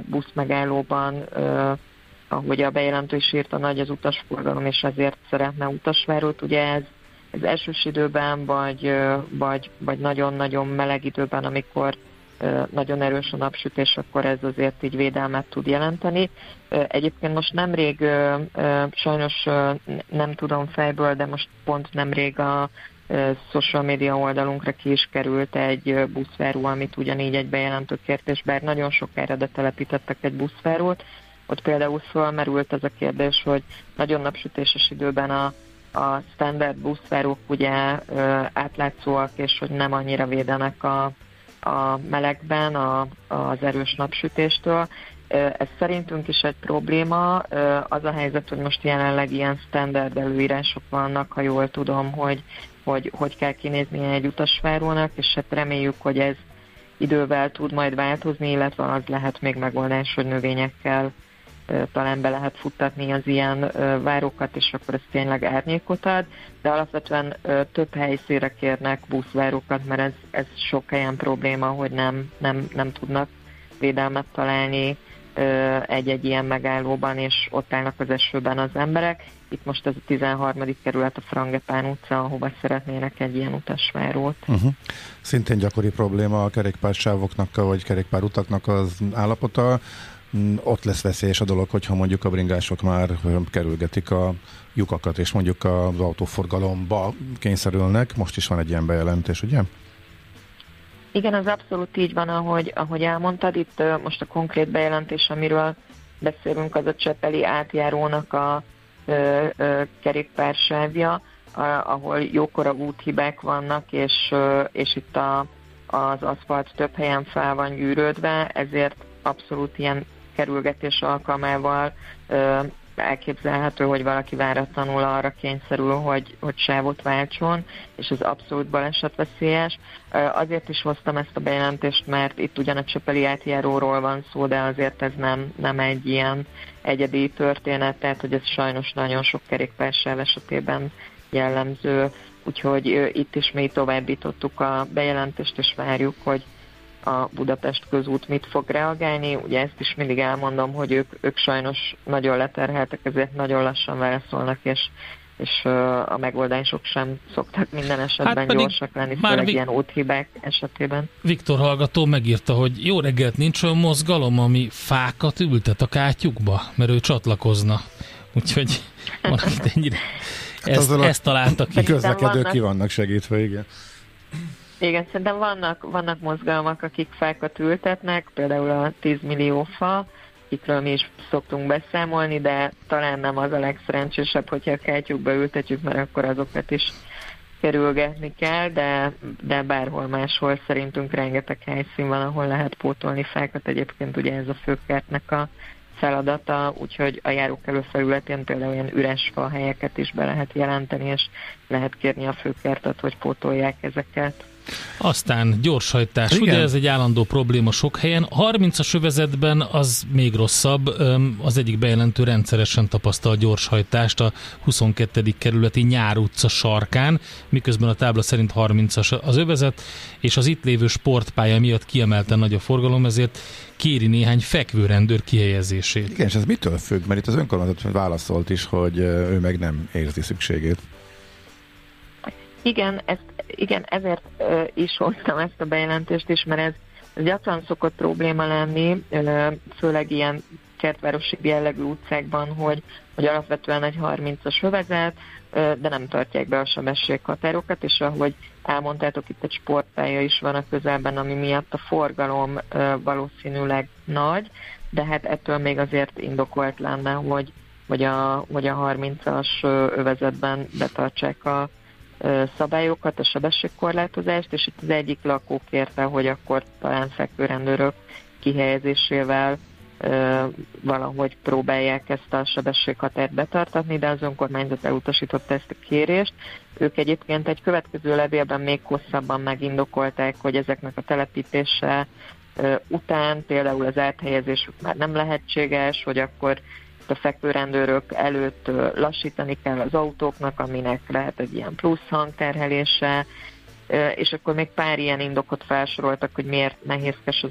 buszmegállóban, ahogy a bejelentő is írta, nagy az utasforgalom, és ezért szeretne utasvárót, ugye ez az esős időben, vagy nagyon-nagyon meleg időben, amikor nagyon erős a napsütés, akkor ez azért így védelmet tud jelenteni. Egyébként most nemrég, sajnos nem tudom fejből, de most pont nemrég a social media oldalunkra ki is került egy buszváró, amit ugyanígy egy bejelentő kért, és bár nagyon sokára, de telepítettek egy buszvárót. Ott például fölmerült ez a kérdés, hogy nagyon napsütéses időben a standard buszvárók ugye átlátszóak, és hogy nem annyira védenek a melegben az erős napsütéstől. Ez szerintünk is egy probléma. Az a helyzet, hogy most jelenleg ilyen standard előírások vannak, ha jól tudom, hogy kell kinéznie egy utasvárónak, és hát reméljük, hogy ez idővel tud majd változni, illetve az lehet még megoldás, hogy növényekkel talán be lehet futtatni az ilyen várókat, és akkor ez tényleg árnyékot ad, de alapvetően több helyszínre kérnek buszvárókat, mert ez sok helyen probléma, hogy nem tudnak védelmet találni egy-egy ilyen megállóban, és ott állnak az esőben az emberek. Itt most ez a 13. kerület, a Frangepán utca, ahova szeretnének egy ilyen utasvárót. Uh-huh. Szintén gyakori probléma a kerékpársávoknak, vagy kerékpárutaknak az állapota. Ott lesz veszélyes a dolog, hogyha mondjuk a bringások már kerülgetik a lyukakat, és mondjuk az autóforgalomba kényszerülnek. Most is van egy ilyen bejelentés, ugye? Igen, az abszolút így van, ahogy elmondtad. Itt most a konkrét bejelentés, amiről beszélünk, az a Csepeli átjárónak a kerékpársávja, ahol jókora úthibák vannak, és itt az aszfalt több helyen fel van gyűrődve, ezért abszolút ilyen kerülgetés alkalmával elképzelhető, hogy valaki váratlanul arra kényszerül, hogy sávot váltson, és ez abszolút balesetveszélyes. Azért is hoztam ezt a bejelentést, mert itt ugyan a csepeli átjáróról van szó, de azért ez nem egy ilyen egyedi történet, tehát hogy ez sajnos nagyon sok kerékpársáv esetében jellemző, úgyhogy itt is mi továbbítottuk a bejelentést, és várjuk, hogy a Budapest közút mit fog reagálni. Ugye ezt is mindig elmondom, hogy ők sajnos nagyon leterheltek, ezért nagyon lassan válaszolnak, és a megoldások sem szoktak minden esetben gyorsak lenni, főleg ilyen úthibák esetében. Viktor hallgató megírta, hogy jó reggelt, nincs olyan mozgalom, ami fákat ültet a kátyukba, mert ő csatlakozna. Úgyhogy van itt ennyire. Ezt találtak ki. Közlekedők ki vannak segítve, igen. Igen, szerintem vannak mozgalmak, akik fákat ültetnek, például a 10 millió fa, akikről mi is szoktunk beszámolni, de talán nem az a legszerencsésebb, hogyha a kátyukba ültetjük, mert akkor azokat is kerülgetni kell, de bárhol máshol szerintünk rengeteg helyszín van, ahol lehet pótolni fákat. Egyébként ugye ez a főkertnek a feladata, úgyhogy a járókelő felületén például ilyen üres fa helyeket is be lehet jelenteni, és lehet kérni a főkertet, hogy pótolják ezeket. Aztán gyorshajtás. Igen. Ugye ez egy állandó probléma sok helyen. A 30-as övezetben az még rosszabb. Az egyik bejelentő rendszeresen tapasztal a gyorshajtást a 22. kerületi Nyár utca sarkán, miközben a tábla szerint 30-as az övezet, és az itt lévő sportpálya miatt kiemelten nagy a forgalom, ezért kéri néhány fekvőrendőr kihelyezését. Igen, és ez mitől függ? Mert itt az önkormányzat válaszolt is, hogy ő meg nem érzi szükségét. Igen, ezért is hoztam ezt a bejelentést is, mert ez gyakran szokott probléma lenni, főleg ilyen kertvárosi jellegű utcákban, hogy alapvetően egy 30-as övezet, de nem tartják be a sebességhatárokat, és ahogy elmondtátok, itt egy sportpálya is van a közelben, ami miatt a forgalom valószínűleg nagy, de hát ettől még azért indokolt lenne, hogy a 30-as övezetben betartsák a szabályokat, a sebességkorlátozást, és itt az egyik lakó kérte, hogy akkor talán fekvőrendőrök kihelyezésével valahogy próbálják ezt a sebességhatárt betartatni, de az önkormányzat elutasította ezt a kérést. Ők egyébként egy következő levélben még hosszabban megindokolták, hogy ezeknek a telepítése után például az áthelyezésük már nem lehetséges, hogy akkor a fekvőrendőrök előtt lassítani kell az autóknak, aminek lehet egy ilyen plusz hangterhelése, és akkor még pár ilyen indokot felsoroltak, hogy miért nehézkes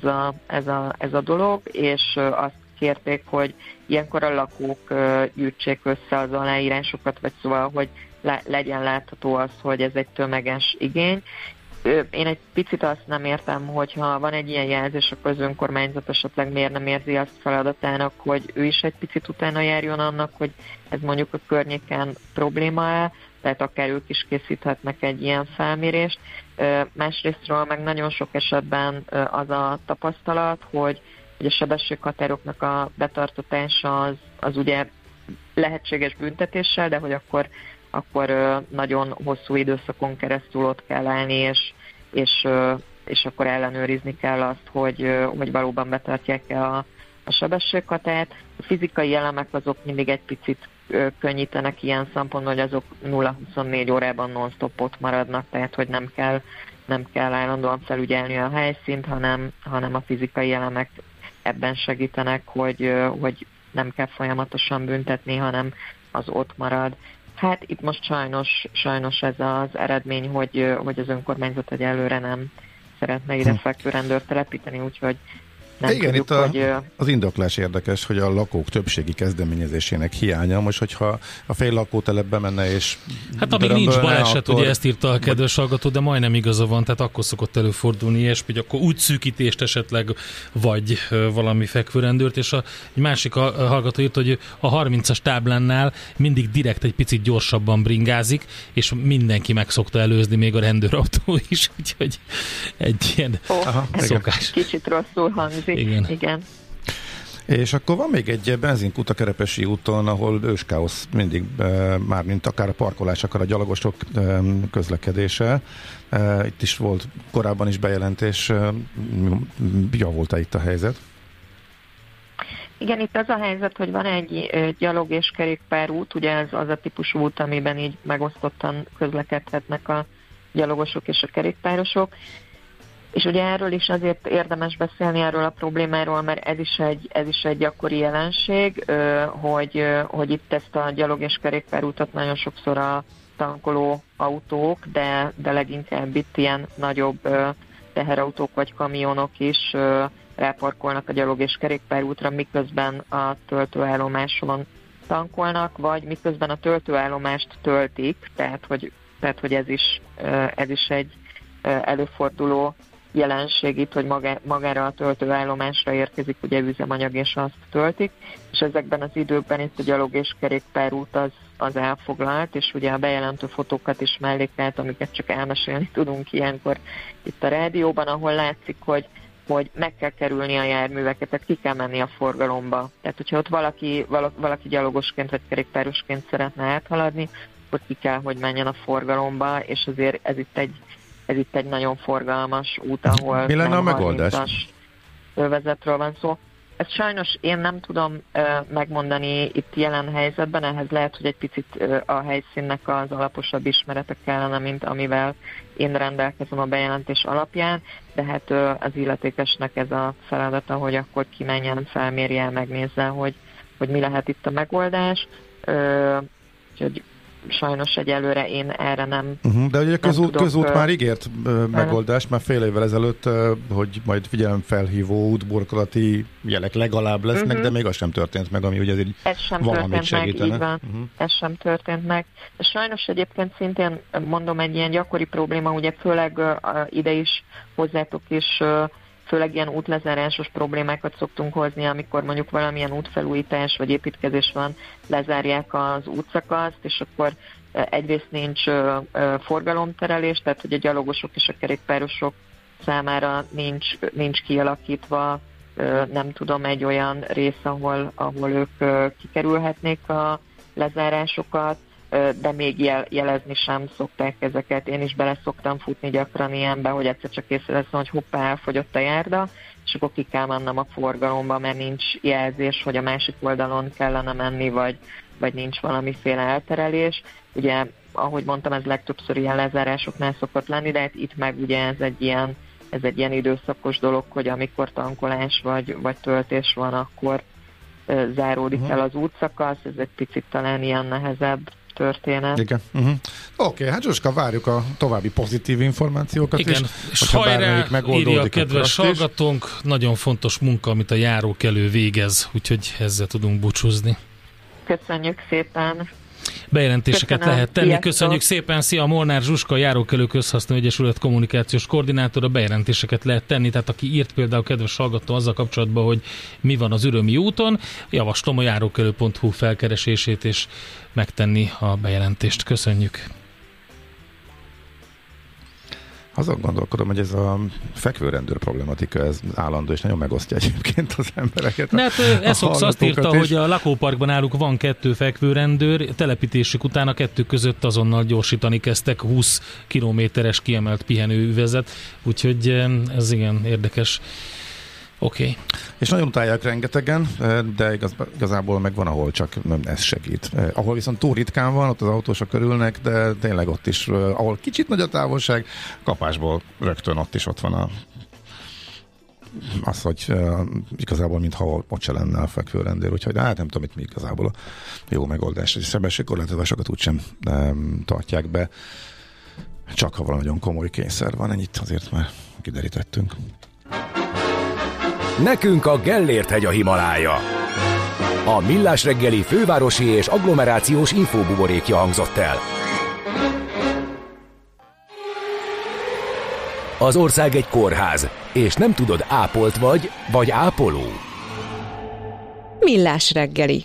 ez a dolog, és azt kérték, hogy ilyenkor a lakók gyűjtsék össze az aláírásokat, vagy szóval, hogy legyen látható az, hogy ez egy tömeges igény. Én egy picit azt nem értem, hogyha van egy ilyen jelzés, akkor az önkormányzat esetleg miért nem érzi azt feladatának, hogy ő is egy picit utána járjon annak, hogy ez mondjuk a környéken probléma-e, tehát akár ők is készíthetnek egy ilyen felmérést. Másrésztről meg nagyon sok esetben az a tapasztalat, hogy a sebességhatároknak a betartatása az ugye lehetséges büntetéssel, de hogy akkor nagyon hosszú időszakon keresztül ott kell állni, és akkor ellenőrizni kell azt, hogy valóban betartják-e a sebességhatárt. A fizikai elemek azok mindig egy picit könnyítenek ilyen szempontból, hogy azok 0-24 órában non-stop ott maradnak, tehát hogy nem kell állandóan felügyelni a helyszínt, hanem a fizikai elemek ebben segítenek, hogy nem kell folyamatosan büntetni, hanem az ott marad. Hát itt most sajnos ez az eredmény, hogy az önkormányzat egyelőre nem szeretne ide fekvőrendőrt telepíteni, úgyhogy nem igen, tudjuk, az indoklás érdekes, hogy a lakók többségi kezdeményezésének hiánya. Most, hogyha a fél lakótelepbe menne és... Hát amíg nincs baleset, akkor... ugye ezt írta a kedves hallgató, de majdnem igaza van, tehát akkor szokott előfordulni ilyesmi, hogy akkor útszűkítést esetleg, vagy valami fekvőrendőrt, és egy másik hallgató írt, hogy a 30-as táblánál mindig direkt egy picit gyorsabban bringázik, és mindenki meg szokta előzni, még a rendőrautó is, úgyhogy egy ilyen szokás. Kicsit rosszul hangzik. Igen. És akkor van még egy benzinkút a Kerepesi úton, ahol őskáosz mindig, már mint akár a parkolás, akár a gyalogosok közlekedése. Itt is volt korábban is bejelentés, javult-e itt a helyzet? Igen, itt az a helyzet, hogy van egy gyalog- és kerékpárút, ugye ez az a típusú út, amiben így megosztottan közlekedhetnek a gyalogosok és a kerékpárosok. És ugye erről is azért érdemes beszélni, erről a problémáról, mert ez is egy gyakori jelenség, hogy itt ezt a gyalog- és kerékpárútat nagyon sokszor a tankoló autók, de leginkább itt ilyen nagyobb teherautók vagy kamionok is ráparkolnak a gyalog- és kerékpárútra, miközben a töltőállomáson tankolnak, vagy miközben a töltőállomást töltik, tehát hogy ez is egy előforduló jelenség itt, hogy magára a töltőállomásra érkezik ugye üzemanyag, és azt töltik, és ezekben az időkben itt a gyalog- és kerékpárút az elfoglalt, és ugye a bejelentő fotókat is mellékelt, amiket csak elmesélni tudunk ilyenkor itt a rádióban, ahol látszik, hogy meg kell kerülni a járműveket, tehát ki kell menni a forgalomba. Tehát, hogyha ott valaki gyalogosként vagy kerékpárosként szeretne áthaladni, akkor ki kell, hogy menjen a forgalomba, és azért ez itt egy nagyon forgalmas út, ahol mi lenne a megoldás? 30-as övezetről van szó. Ezt sajnos én nem tudom megmondani itt jelen helyzetben, ehhez lehet, hogy egy picit a helyszínnek az alaposabb ismerete kellene, mint amivel én rendelkezem a bejelentés alapján, de hát az illetékesnek ez a feladata, hogy akkor kimenjen, felmérje, megnézze, hogy mi lehet itt a megoldás. Úgyhogy sajnos egyelőre én erre nem. De ugye a közút már ígért megoldást, már fél évvel ezelőtt, hogy majd figyelemfelhívó útburkolati jelek legalább lesznek, de még az sem történt meg, ami ugye azért valamit segítene. Ez sem történt meg. Sajnos egyébként szintén mondom, egy ilyen gyakori probléma, ugye főleg ide is, hozzátok is, főleg ilyen útlezárásos problémákat szoktunk hozni, amikor mondjuk valamilyen útfelújítás vagy építkezés van, lezárják az útszakaszt, és akkor egyrészt nincs forgalomterelés, tehát hogy a gyalogosok és a kerékpárosok számára nincs kialakítva, egy olyan rész, ahol ők kikerülhetnék a lezárásokat, de még jelezni sem szokták ezeket. Én is bele szoktam futni gyakran ilyenbe, hogy egyszer csak észreveszem, hogy hoppá, elfogyott a járda, és akkor ki kell mennem a forgalomba, mert nincs jelzés, hogy a másik oldalon kellene menni, vagy nincs valamiféle elterelés. Ugye, ahogy mondtam, ez legtöbbször ilyen lezárásoknál szokott lenni, de hát itt meg ugye ez egy ilyen időszakos dolog, hogy amikor tankolás vagy töltés van, akkor záródik el az útszakasz, ez egy picit talán ilyen nehezebb történet. Igen. Oké, hát Zsuzska, várjuk a további pozitív információkat. Igen, is. És hajrá, írja a kedves hallgatónk, nagyon fontos munka, amit a járókelő végez, úgyhogy ezzel tudunk búcsúzni. Köszönjük szépen. Bejelentéseket lehet tenni. Tiësto. Köszönjük szépen. Szia, Molnár Zsuzska, Járókelő Közhasznú Egyesület kommunikációs koordinátora. Bejelentéseket lehet tenni, tehát aki írt például kedves hallgató azzal kapcsolatban, hogy mi van az Ürömi úton, javaslom a járókelő.hu felkeresését és megtenni a bejelentést. Köszönjük. Azon gondolkodom, hogy ez a fekvőrendőr problematika, ez állandó és nagyon megosztja egyébként az embereket. Hát Eszox azt írta, hogy a lakóparkban náluk van 2 fekvőrendőr, telepítésük után a 2 között azonnal gyorsítani kezdtek, 20 kilométeres kiemelt pihenőüvezet, úgyhogy ez igen érdekes. Okay. És nagyon utálják rengetegen, de igazából meg van, ahol csak nem ez segít. Ahol viszont túl ritkán van, ott az autósok örülnek, de tényleg ott is, ahol kicsit nagy a távolság, kapásból rögtön ott is ott van az, hogy igazából mintha ott se lenne a fekvőrendőr, úgyhogy nem tudom, itt mi igazából a jó megoldás. És sebességkorlátozásokat úgysem tartják be, csak ha valami nagyon komoly kényszer van, ennyit azért már kiderítettünk. Nekünk a Gellért-hegy a Himalája. A Millás reggeli fővárosi és agglomerációs infóbuborékja hangzott el. Az ország egy kórház, és nem tudod, ápolt vagy ápoló. Millás reggeli.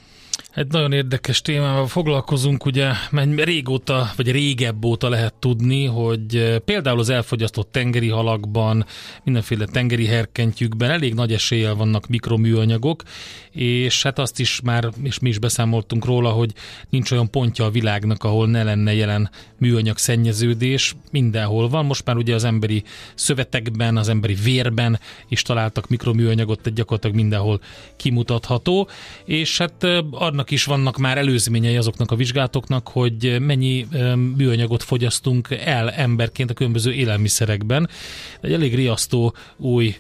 Egy nagyon érdekes témával foglalkozunk, ugye régóta, vagy régebb óta lehet tudni, hogy például az elfogyasztott tengeri halakban, mindenféle tengeri herkentyűkben elég nagy eséllyel vannak mikroműanyagok, és hát azt is már, és mi is beszámoltunk róla, hogy nincs olyan pontja a világnak, ahol ne lenne jelen műanyag szennyeződés, mindenhol van. Most már ugye az emberi szövetekben, az emberi vérben is találtak mikroműanyagot, tehát gyakorlatilag mindenhol kimutatható, és hát annak is vannak már előzményei azoknak a vizsgálatoknak, hogy mennyi műanyagot fogyasztunk el emberként a különböző élelmiszerekben. Egy elég riasztó új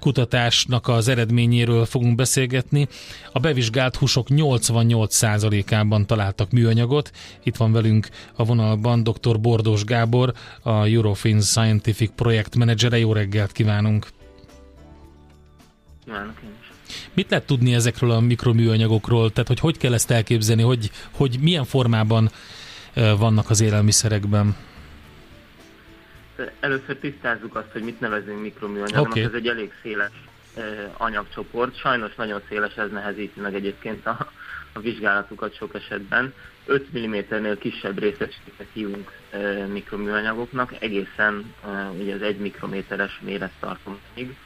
kutatásnak az eredményéről fogunk beszélgetni. A bevizsgált húsok 88%-ában találtak műanyagot. Itt van velünk a vonalban dr. Bordós Gábor, a Eurofin Scientific Project Manager. Jó reggelt kívánunk! Mit lehet tudni ezekről a mikroműanyagokról? Tehát, hogy kell ezt elképzelni? Hogy milyen formában vannak az élelmiszerekben? Először tisztázzuk azt, hogy mit nevezünk mikroműanyagnak. Okay. Ez egy elég széles anyagcsoport. Sajnos nagyon széles, ez nehezíti meg egyébként a vizsgálatukat sok esetben. 5 mm-nél kisebb részecskéket hívunk mikroműanyagoknak, egészen ugye az 1 mikrométeres mérettartomig.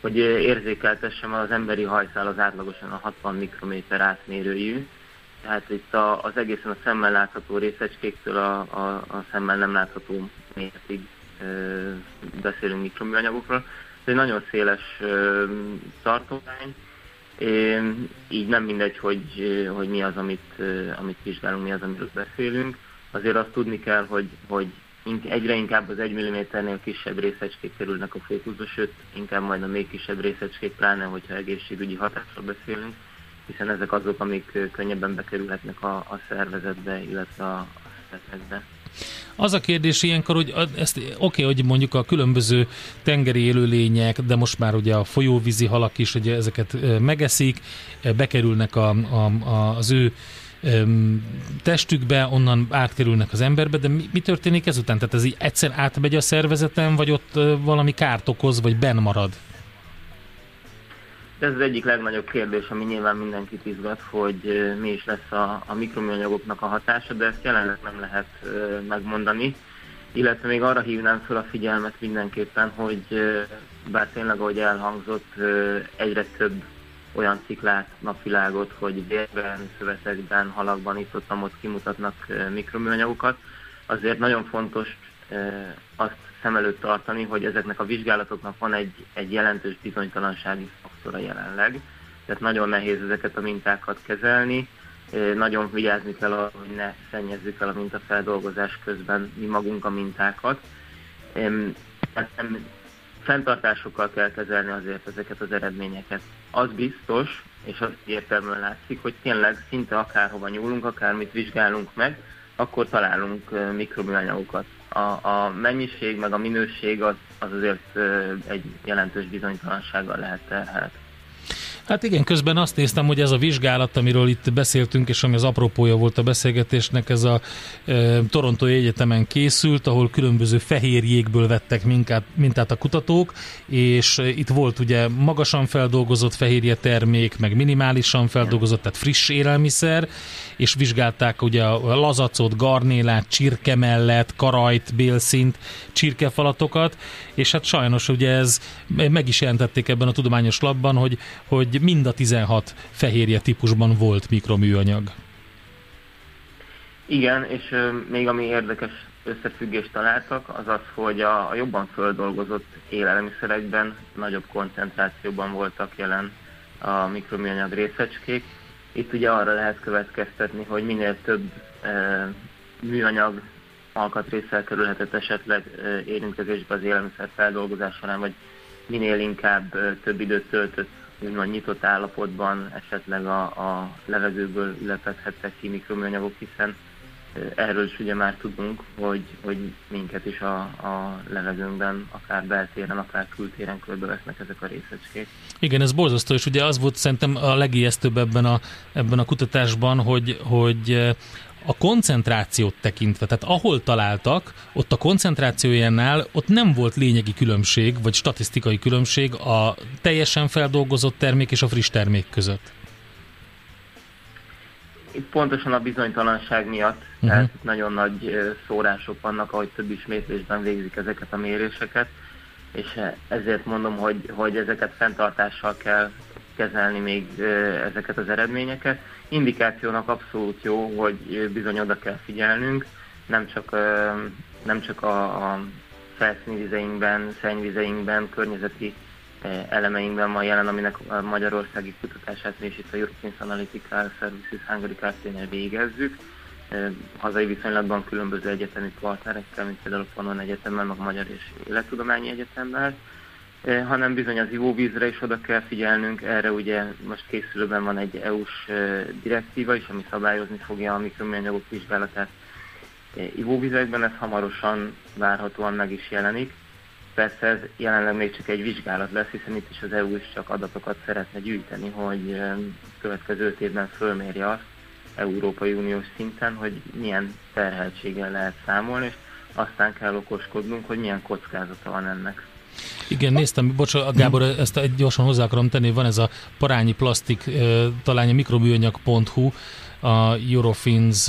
Hogy érzékeltessem, az emberi hajszál az átlagosan a 60 mikrométer átmérőjű. Tehát itt az egészen a szemmel látható részecskéktől a szemmel nem látható méretig beszélünk mikroműanyagokról. Ez egy nagyon széles tartomány. Így nem mindegy, hogy mi az, amit vizsgálunk, mi az, amiről beszélünk. Azért azt tudni kell, hogy egyre inkább az 1 mm-nél kisebb részecskék kerülnek a fókuszba, sőt, inkább majd a még kisebb részecskék, pláne, hogyha egészségügyi hatásról beszélünk, hiszen ezek azok, amik könnyebben bekerülhetnek a szervezetbe, illetve a szervezetbe. Az a kérdés ilyenkor, hogy hogy mondjuk a különböző tengeri élőlények, de most már ugye a folyóvízi halak is ugye ezeket megeszik, bekerülnek az ő testükbe, onnan átkerülnek az emberbe, de mi történik ezután? Tehát ez így egyszer átmegy a szervezeten, vagy ott valami kárt okoz, vagy benn marad? Ez az egyik legnagyobb kérdés, ami nyilván mindenkit izgat, hogy mi is lesz a mikroműanyagoknak a hatása, de ezt jelenleg nem lehet megmondani. Illetve még arra hívnám fel a figyelmet mindenképpen, hogy bár tényleg, ahogy elhangzott, egyre több olyan cikk lát napvilágot, hogy vérben, szövetekben, halakban, itt ott kimutatnak mikroműanyagokat. Azért nagyon fontos azt szem előtt tartani, hogy ezeknek a vizsgálatoknak van egy jelentős bizonytalansági faktora jelenleg. Tehát nagyon nehéz ezeket a mintákat kezelni, nagyon vigyázni kell arra, hogy ne szennyezzük el a mintafeldolgozás közben mi magunk a mintákat. Fenntartásokkal kell kezelni azért ezeket az eredményeket. Az biztos, és az értelműen látszik, hogy tényleg szinte akárhova nyúlunk, akármit vizsgálunk meg, akkor találunk mikroműanyagokat. A mennyiség meg a minőség az azért egy jelentős bizonytalansággal lehet terhelt. Hát igen, közben azt néztem, hogy ez a vizsgálat, amiről itt beszéltünk, és ami az apropója volt a beszélgetésnek, ez a Torontói Egyetemen készült, ahol különböző fehér jégből vettek mintát a kutatók, és itt volt ugye magasan feldolgozott fehérje termék, meg minimálisan feldolgozott, tehát friss élelmiszer, és vizsgálták ugye a lazacot, garnélát, csirkemellet, karajt, bélszint, csirkefalatokat, és hát sajnos ugye ez meg is jelentették ebben a tudományos labban, hogy mind a 16 fehérje típusban volt mikroműanyag. Igen, és még ami érdekes összefüggést találtak, az az, hogy a jobban földolgozott élelmiszerekben nagyobb koncentrációban voltak jelen a mikroműanyag részecskék. Itt ugye arra lehet következtetni, hogy minél több műanyag alkatrészsel kerülhetett esetleg érintkezésbe az élelmiszer feldolgozás során, vagy minél inkább több időt töltött úgymond nyitott állapotban, esetleg a levegőből lepedhettek ki mikroműanyagok, hiszen erről is ugye már tudunk, hogy minket is a levegőnkben, akár beltéren, akár kültéren körbevesznek ezek a részecskék. Igen, ez borzasztó, és ugye az volt szerintem a legijesztőbb ebben a kutatásban, hogy a koncentrációt tekintve, tehát ahol találtak, ott a koncentrációjánál ott nem volt lényegi különbség, vagy statisztikai különbség a teljesen feldolgozott termék és a friss termék között. Itt pontosan a bizonytalanság miatt, tehát nagyon nagy szórások vannak, ahogy több ismétlésben végzik ezeket a méréseket, és ezért mondom, hogy ezeket fenntartással kell kezelni még ezeket az eredményeket. Indikációnak abszolút jó, hogy bizony oda kell figyelnünk, nem csak a felszínvizeinkben, szennyvizeinkben, környezeti elemeinkben van jelen, aminek a magyarországi kutatását mi is itt a European Analytical Services Hungary Kft-nél végezzük. Hazai viszonylatban különböző egyetemi partnerekkel, mint például a Pannon Egyetemmel, meg a Magyar és Élettudományi Egyetemmel, hanem bizony az ivóvízre is oda kell figyelnünk. Erre ugye most készülőben van egy EU-s direktíva is, ami szabályozni fogja a mikroműanyagok vizsgálatát ivóvizekben, ez hamarosan várhatóan meg is jelenik. Persze ez jelenleg még csak egy vizsgálat lesz, hiszen itt is az EU is csak adatokat szeretne gyűjteni, hogy következő 5 évben fölmérje azt Európai Uniós szinten, hogy milyen terheltséggel lehet számolni, és aztán kell okoskodnunk, hogy milyen kockázata van ennek. Igen, néztem, bocsánat, Gábor, ezt gyorsan hozzá akarom tenni, van ez a parányi plastik talán a mikroműanyag.hu, a Eurofins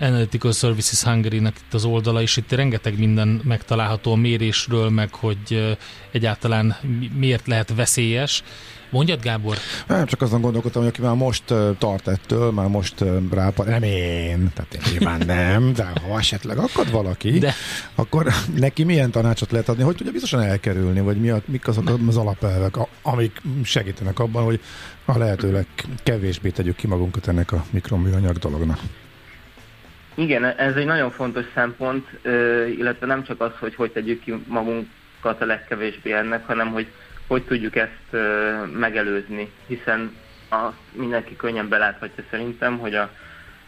Analytical Services Hungary-nek itt az oldala, és itt rengeteg minden megtalálható a mérésről, meg hogy egyáltalán miért lehet veszélyes. Mondjad, Gábor? Nem, csak azon gondolkodtam, hogy aki már most tart ettől, már most rápar, nem én, tehát én nyilván nem, de ha esetleg akad valaki, akkor neki milyen tanácsot lehet adni, hogy tudja biztosan elkerülni, vagy mik azok az alapelvek, amik segítenek abban, hogy a lehetőleg kevésbé tegyük ki magunkat ennek a mikroműanyag dolognak. Igen, ez egy nagyon fontos szempont, illetve nem csak az, hogy tegyük ki magunkat a legkevésbé ennek, hanem hogy tudjuk ezt megelőzni, hiszen mindenki könnyen beláthatja szerintem, hogy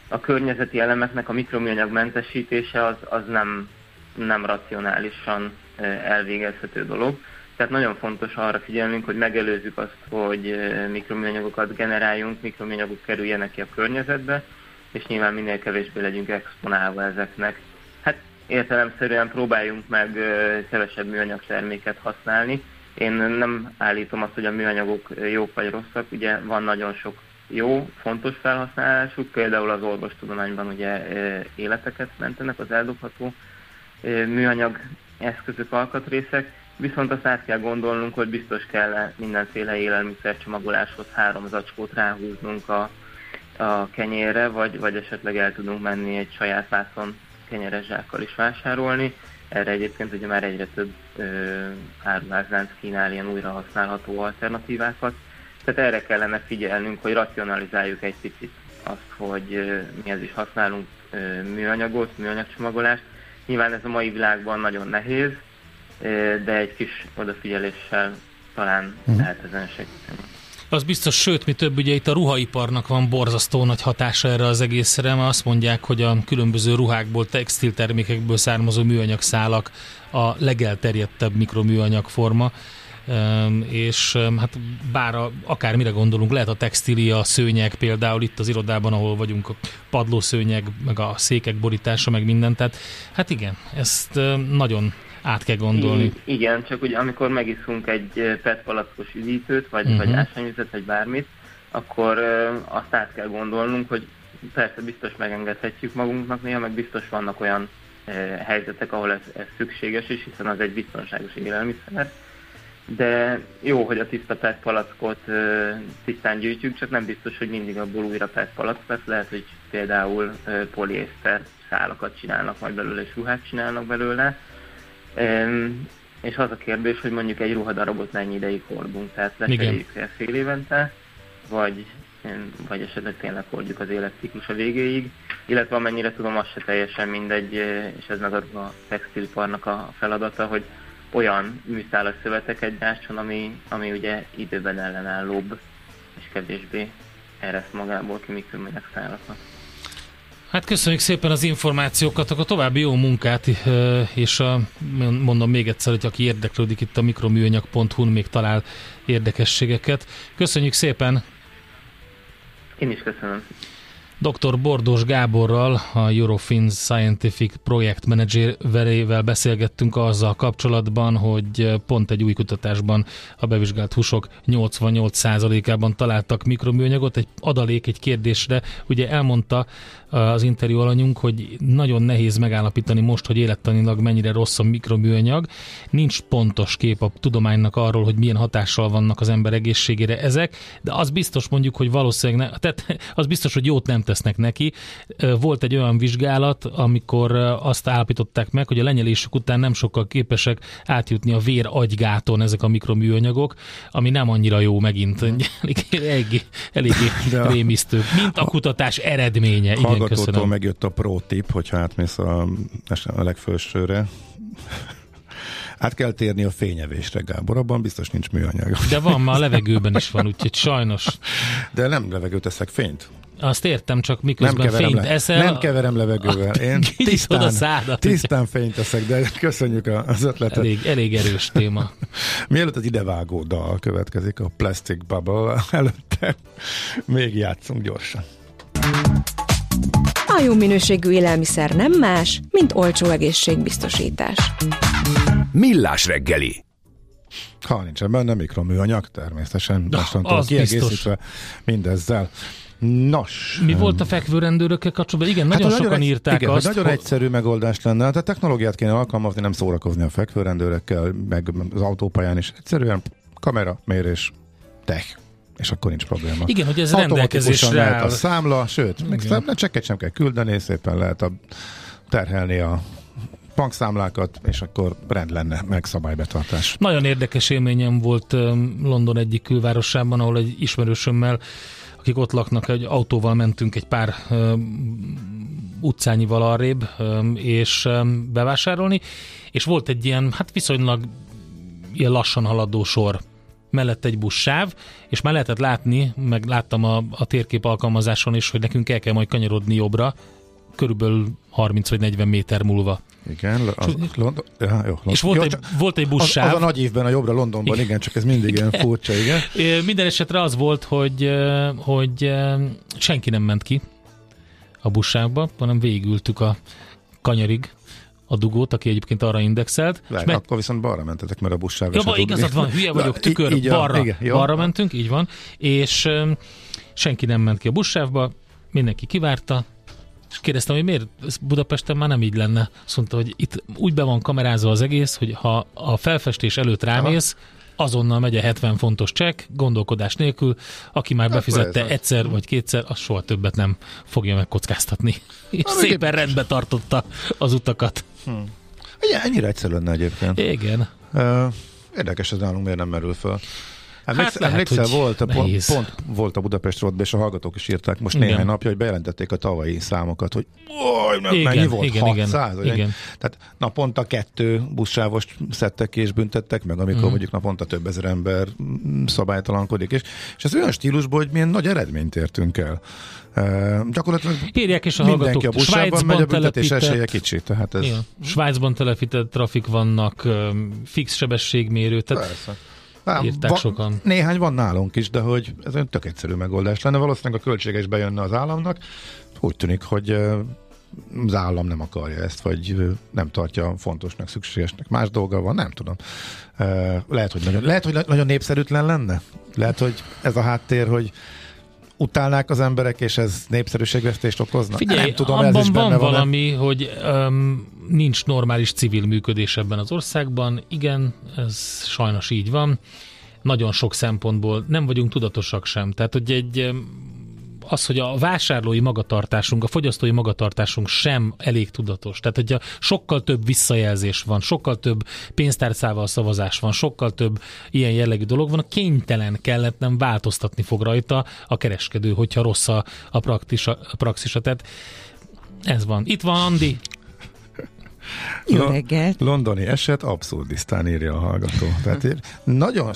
a környezeti elemeknek a mikroműanyag mentesítése az nem racionálisan elvégezhető dolog. Tehát nagyon fontos arra figyelnünk, hogy megelőzzük azt, hogy mikroműanyagokat generáljunk, mikroműanyagok kerüljenek ki a környezetbe, és nyilván minél kevésbé legyünk exponálva ezeknek. Hát értelemszerűen próbáljunk meg kevesebb műanyag terméket használni. Én nem állítom azt, hogy a műanyagok jók vagy rosszak, ugye van nagyon sok jó, fontos felhasználásuk, például az orvostudományban ugye életeket mentenek az eldobható műanyag eszközök, alkatrészek, viszont azt át kell gondolnunk, hogy biztos kell mindenféle élelmiszercsomagoláshoz 3 zacskót ráhúznunk a kenyérre, vagy esetleg el tudunk menni egy saját vászon kenyeres zsákkal is vásárolni. Erre egyébként ugye már egyre több áruházlánc kínál ilyen újrahasználható alternatívákat. Tehát erre kellene figyelnünk, hogy racionalizáljuk egy picit azt, hogy mihez is használunk műanyagot, műanyagcsomagolást. Nyilván ez a mai világban nagyon nehéz, de egy kis odafigyeléssel talán lehet ezen segíteni. Az biztos, sőt, mi több, ugye itt a ruhaiparnak van borzasztó nagy hatása erre az egészre, mert azt mondják, hogy a különböző ruhákból, textiltermékekből származó műanyagszálak a legelterjedtebb mikroműanyagforma, és hát bár akármire gondolunk, lehet a textília, a szőnyeg például itt az irodában, ahol vagyunk, a padlószőnyeg, meg a székek borítása, meg minden, tehát hát igen, ezt nagyon át kell gondolni. Igen, csak ugye amikor megiszunk egy PET palackos üdítőt, vagy ásványvizet, vagy bármit, akkor azt át kell gondolnunk, hogy persze biztos megengedhetjük magunknak néha, meg biztos vannak olyan helyzetek, ahol ez szükséges is, hiszen az egy biztonságos élelmiszer. De jó, hogy a tiszta PET palackot tisztán gyűjtjük, csak nem biztos, hogy mindig abból újra PET palack lesz. Lehet, hogy például poliészter szálakat csinálnak majd belőle, és ruhát csinálnak belőle. És az a kérdés, hogy mondjuk egy ruhadarabot mennyi ideig hordunk, tehát leteljük el fél évente, vagy esetleg tényleg hordjuk az életciklus a végéig, illetve amennyire tudom, az se teljesen mindegy, és ez meg a textiliparnak a feladata, hogy olyan műszálas szöveteket gyártson, ami ugye időben ellenállóbb, és kevésbé ereszt magából ki mikroműanyag szálaknak. Hát köszönjük szépen az információkat, akkor további jó munkát, és mondom még egyszer, hogy aki érdeklődik, itt a mikroműanyag.hu-n még talál érdekességeket. Köszönjük szépen! Én is köszönöm! Dr. Bordós Gáborral, a Eurofins Scientific Project Managerével beszélgettünk azzal kapcsolatban, hogy pont egy új kutatásban a bevizsgált húsok 88%-ában találtak mikroműanyagot. Egy adalék egy kérdésre, ugye elmondta az interjú alanyunk, hogy nagyon nehéz megállapítani most, hogy élettanilag mennyire rossz a mikroműanyag. Nincs pontos kép a tudománynak arról, hogy milyen hatással vannak az ember egészségére ezek, de az biztos mondjuk, hogy valószínűleg tehát az biztos, hogy jót nem tesznek neki. Volt egy olyan vizsgálat, amikor azt állapították meg, hogy a lenyelésük után nem sokkal képesek átjutni a vér-agygáton ezek a mikroműanyagok, ami nem annyira jó megint. Eléggé rémisztő. Mint a kutatás eredménye. Igen, hallgatótól köszönöm. Megjött a pro-tip, hogyha átmész a legfelsőre. Át kell térni a fényevésre, Gábor, abban biztos nincs műanyag. De van, már a levegőben is van, úgyhogy sajnos. De nem levegőt teszek, fényt. Azt értem, csak miközben fényt eszel. Nem keverem levegővel. Én tisztán fényt eszek, de köszönjük az ötletet. Elég erős téma. Mielőtt az idevágó dal következik, a Plastic Bubble előtte, még játszunk gyorsan. A jó minőségű élelmiszer nem más, mint olcsó egészségbiztosítás. Millás reggeli. Ha nincsen benne mikroműanyag, természetesen mostantól kiegészítve mindezzel. Nos. Mi volt a fekvőrendőrökkel kapcsolatban? Igen, nagyon sokan írták igen, azt. Nagyon egyszerű megoldás lenne, tehát technológiát kéne alkalmazni, nem szórakozni a fekvőrendőrökkel, meg az autópályán is. Egyszerűen kamera, mérés, tech. És akkor nincs probléma. Igen, hogy ez rendelkezésre áll. A számla, sőt, még csekket sem kell küldeni, szépen lehet terhelni a bankszámlákat, és akkor rend lenne, meg szabálybetartás. Nagyon érdekes élményem volt London egyik külvárosában, ahol egy ismerősömmel, akik ott laknak, egy autóval mentünk egy pár utcányival arrébb, és bevásárolni, és volt egy ilyen, hát viszonylag ilyen lassan haladó sor. Mellett egy buszsáv, és már lehetett látni, meg láttam a térkép alkalmazáson is, hogy nekünk el kell majd kanyarodni jobbra, körülbelül 30 vagy 40 méter múlva. Igen, volt egy buszsáv. Az a nagy évben a jobbra Londonban, igen csak ez mindig ilyen furcsa, igen. Minden esetre az volt, hogy senki nem ment ki a buszsávba, hanem végigültük a kanyarig a dugót, aki egyébként arra indexelt. Akkor viszont balra mentetek, mert a buszsávra se igazad van, hülye vagyok, tükör, balra mentünk, így van, és senki nem ment ki a buszsávba, mindenki kivárta, és kérdeztem, hogy miért Budapesten már nem így lenne. Azt mondta, hogy itt úgy be van kamerázva az egész, hogy ha a felfestés előtt rámész, azonnal megy a 70 fontos csekk, gondolkodás nélkül, aki már befizette egyszer vagy kétszer, az soha többet nem fogja megkockáztatni. És szépen rendbe tartotta az utakat. Igen, ennyire egyszerű lenne egyébként. Igen. Érdekes, ez nálunk miért nem merül fel. Emlékszel, volt a Budapest Roadban, és a hallgatók is írták most néhány napja, hogy bejelentették a tavalyi számokat, hogy mennyi volt, 600? Tehát naponta 2 buszsávost szedtek ki és büntettek meg, amikor mondjuk naponta több ezer ember szabálytalankodik, és ez olyan stílusból, hogy milyen nagy eredményt értünk el. Gyakorlatilag és a mindenki a buszsában megy, a büntetés esélye kicsi. Tehát ez... Svájcban telepített trafik vannak, fix sebességmérő, tehát írták sokan. Néhány van nálunk is, de hogy ez egy tök egyszerű megoldás lenne. Valószínűleg a költsége is bejönne az államnak. Úgy tűnik, hogy az állam nem akarja ezt, vagy nem tartja fontosnak, szükségesnek. Más dolga van, nem tudom. Lehet, hogy nagyon népszerűtlen lenne? Lehet, hogy ez a háttér, hogy utálnák az emberek, és ez népszerűségvesztést okozna? Figyelj, nem tudom, ez is benne van valami, hogy nincs normális civil működés ebben az országban. Igen, ez sajnos így van. Nagyon sok szempontból nem vagyunk tudatosak sem. Tehát, hogy az, hogy a vásárlói magatartásunk, a fogyasztói magatartásunk sem elég tudatos. Tehát, hogy sokkal több visszajelzés van, sokkal több pénztárcával szavazás van, sokkal több ilyen jellegű dolog van, kénytelen kellett nem változtatni fog rajta a kereskedő, hogyha rossz a praxisa. Tehát ez van. Itt van Andi. Jó reggelt. Londoni eset abszurdisztán, írja a hallgató. Tehát nagyon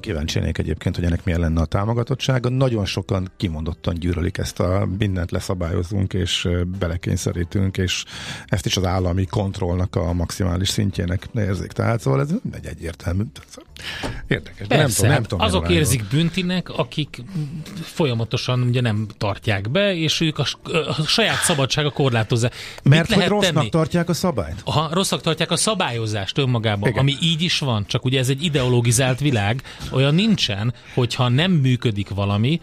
kíváncsinék egyébként, hogy ennek milyen lenne a támogatottsága. Nagyon sokan kimondottan gyűlölik ezt a mindent leszabályozunk, és belekényszerítünk, és ezt is az állami kontrollnak a maximális szintjének érzik. Tehát szóval ez nem egyértelmű. Érdekes, de persze, nem tudom. Azok érzik bűntinek, akik folyamatosan ugye nem tartják be, és ők a saját szabadsága korlátozza. Mert hogy rossznak tartják a szabályt? Aha, rossznak tartják a szabályozást önmagában, igen. Ami így is van, csak ugye ez egy ideologizált világ, olyan nincsen, hogyha nem működik valami,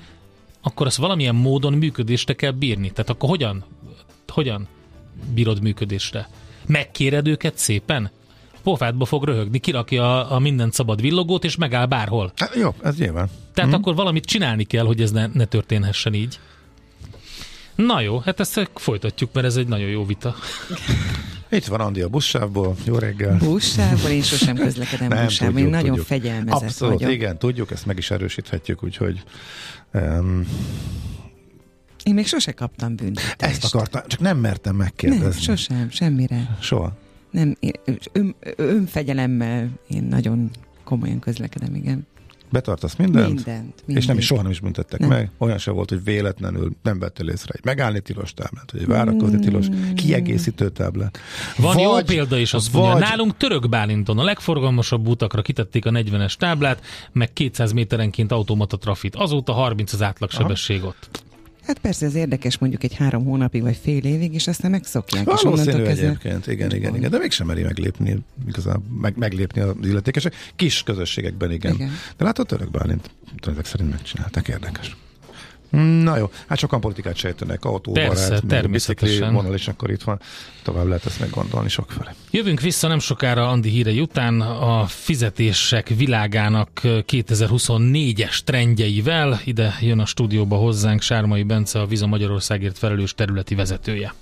akkor azt valamilyen módon működésre kell bírni. Tehát akkor hogyan bírod működésre? Megkéred őket szépen? Pofádba fog röhögni, kirakja a minden szabad villogót, és megáll bárhol. Hát, jó, ez nyilván. Tehát akkor valamit csinálni kell, hogy ez ne történhessen így. Na jó, hát ezt folytatjuk, mert ez egy nagyon jó vita. Itt van Andi a buszsávból, jó reggel. Buszsávból? Én sosem közlekedem buszsávból, én nagyon fegyelmezett abszolút, vagyok. Igen, tudjuk, ezt meg is erősíthetjük, úgyhogy... Én még sose kaptam büntetést. Ezt akartam, csak nem mertem megkérdezni. Nem, sosem, semmire. Soha. Nem, önfegyelemmel én nagyon komolyan közlekedem, igen. Betartasz mindent? Mindent. És soha nem is büntettek meg. Olyan se volt, hogy véletlenül nem vettél észre egy megállni tilos táblát, vagy egy várakozni tilos kiegészítő táblát. Van jó példa is, azt mondja. Nálunk Török Bálinton a legforgalmasabb utakra kitették a 40-es táblát, meg 200 méterenként automata trafit. Azóta 30 az átlagsebesség ott. Hát persze, ez érdekes mondjuk egy 3 hónapig, vagy fél évig, és aztán megszokják. Valószínű egyébként, igen, de mégsem meri meglépni, igazán meglépni az illetékesek. Kis közösségekben, igen. De látod, Török Bálint ezek szerint megcsinálták, érdekes. Na jó, hát sokan politikát sejtőnek, autóbarát, bicikli vonal, és akkor itt van. Tovább lehet ezt meggondolni sokféle. Jövünk vissza nem sokára Andi hírei után a fizetések világának 2024-es trendjeivel. Ide jön a stúdióba hozzánk Sármai Bence, a Visa Magyarországért felelős területi vezetője.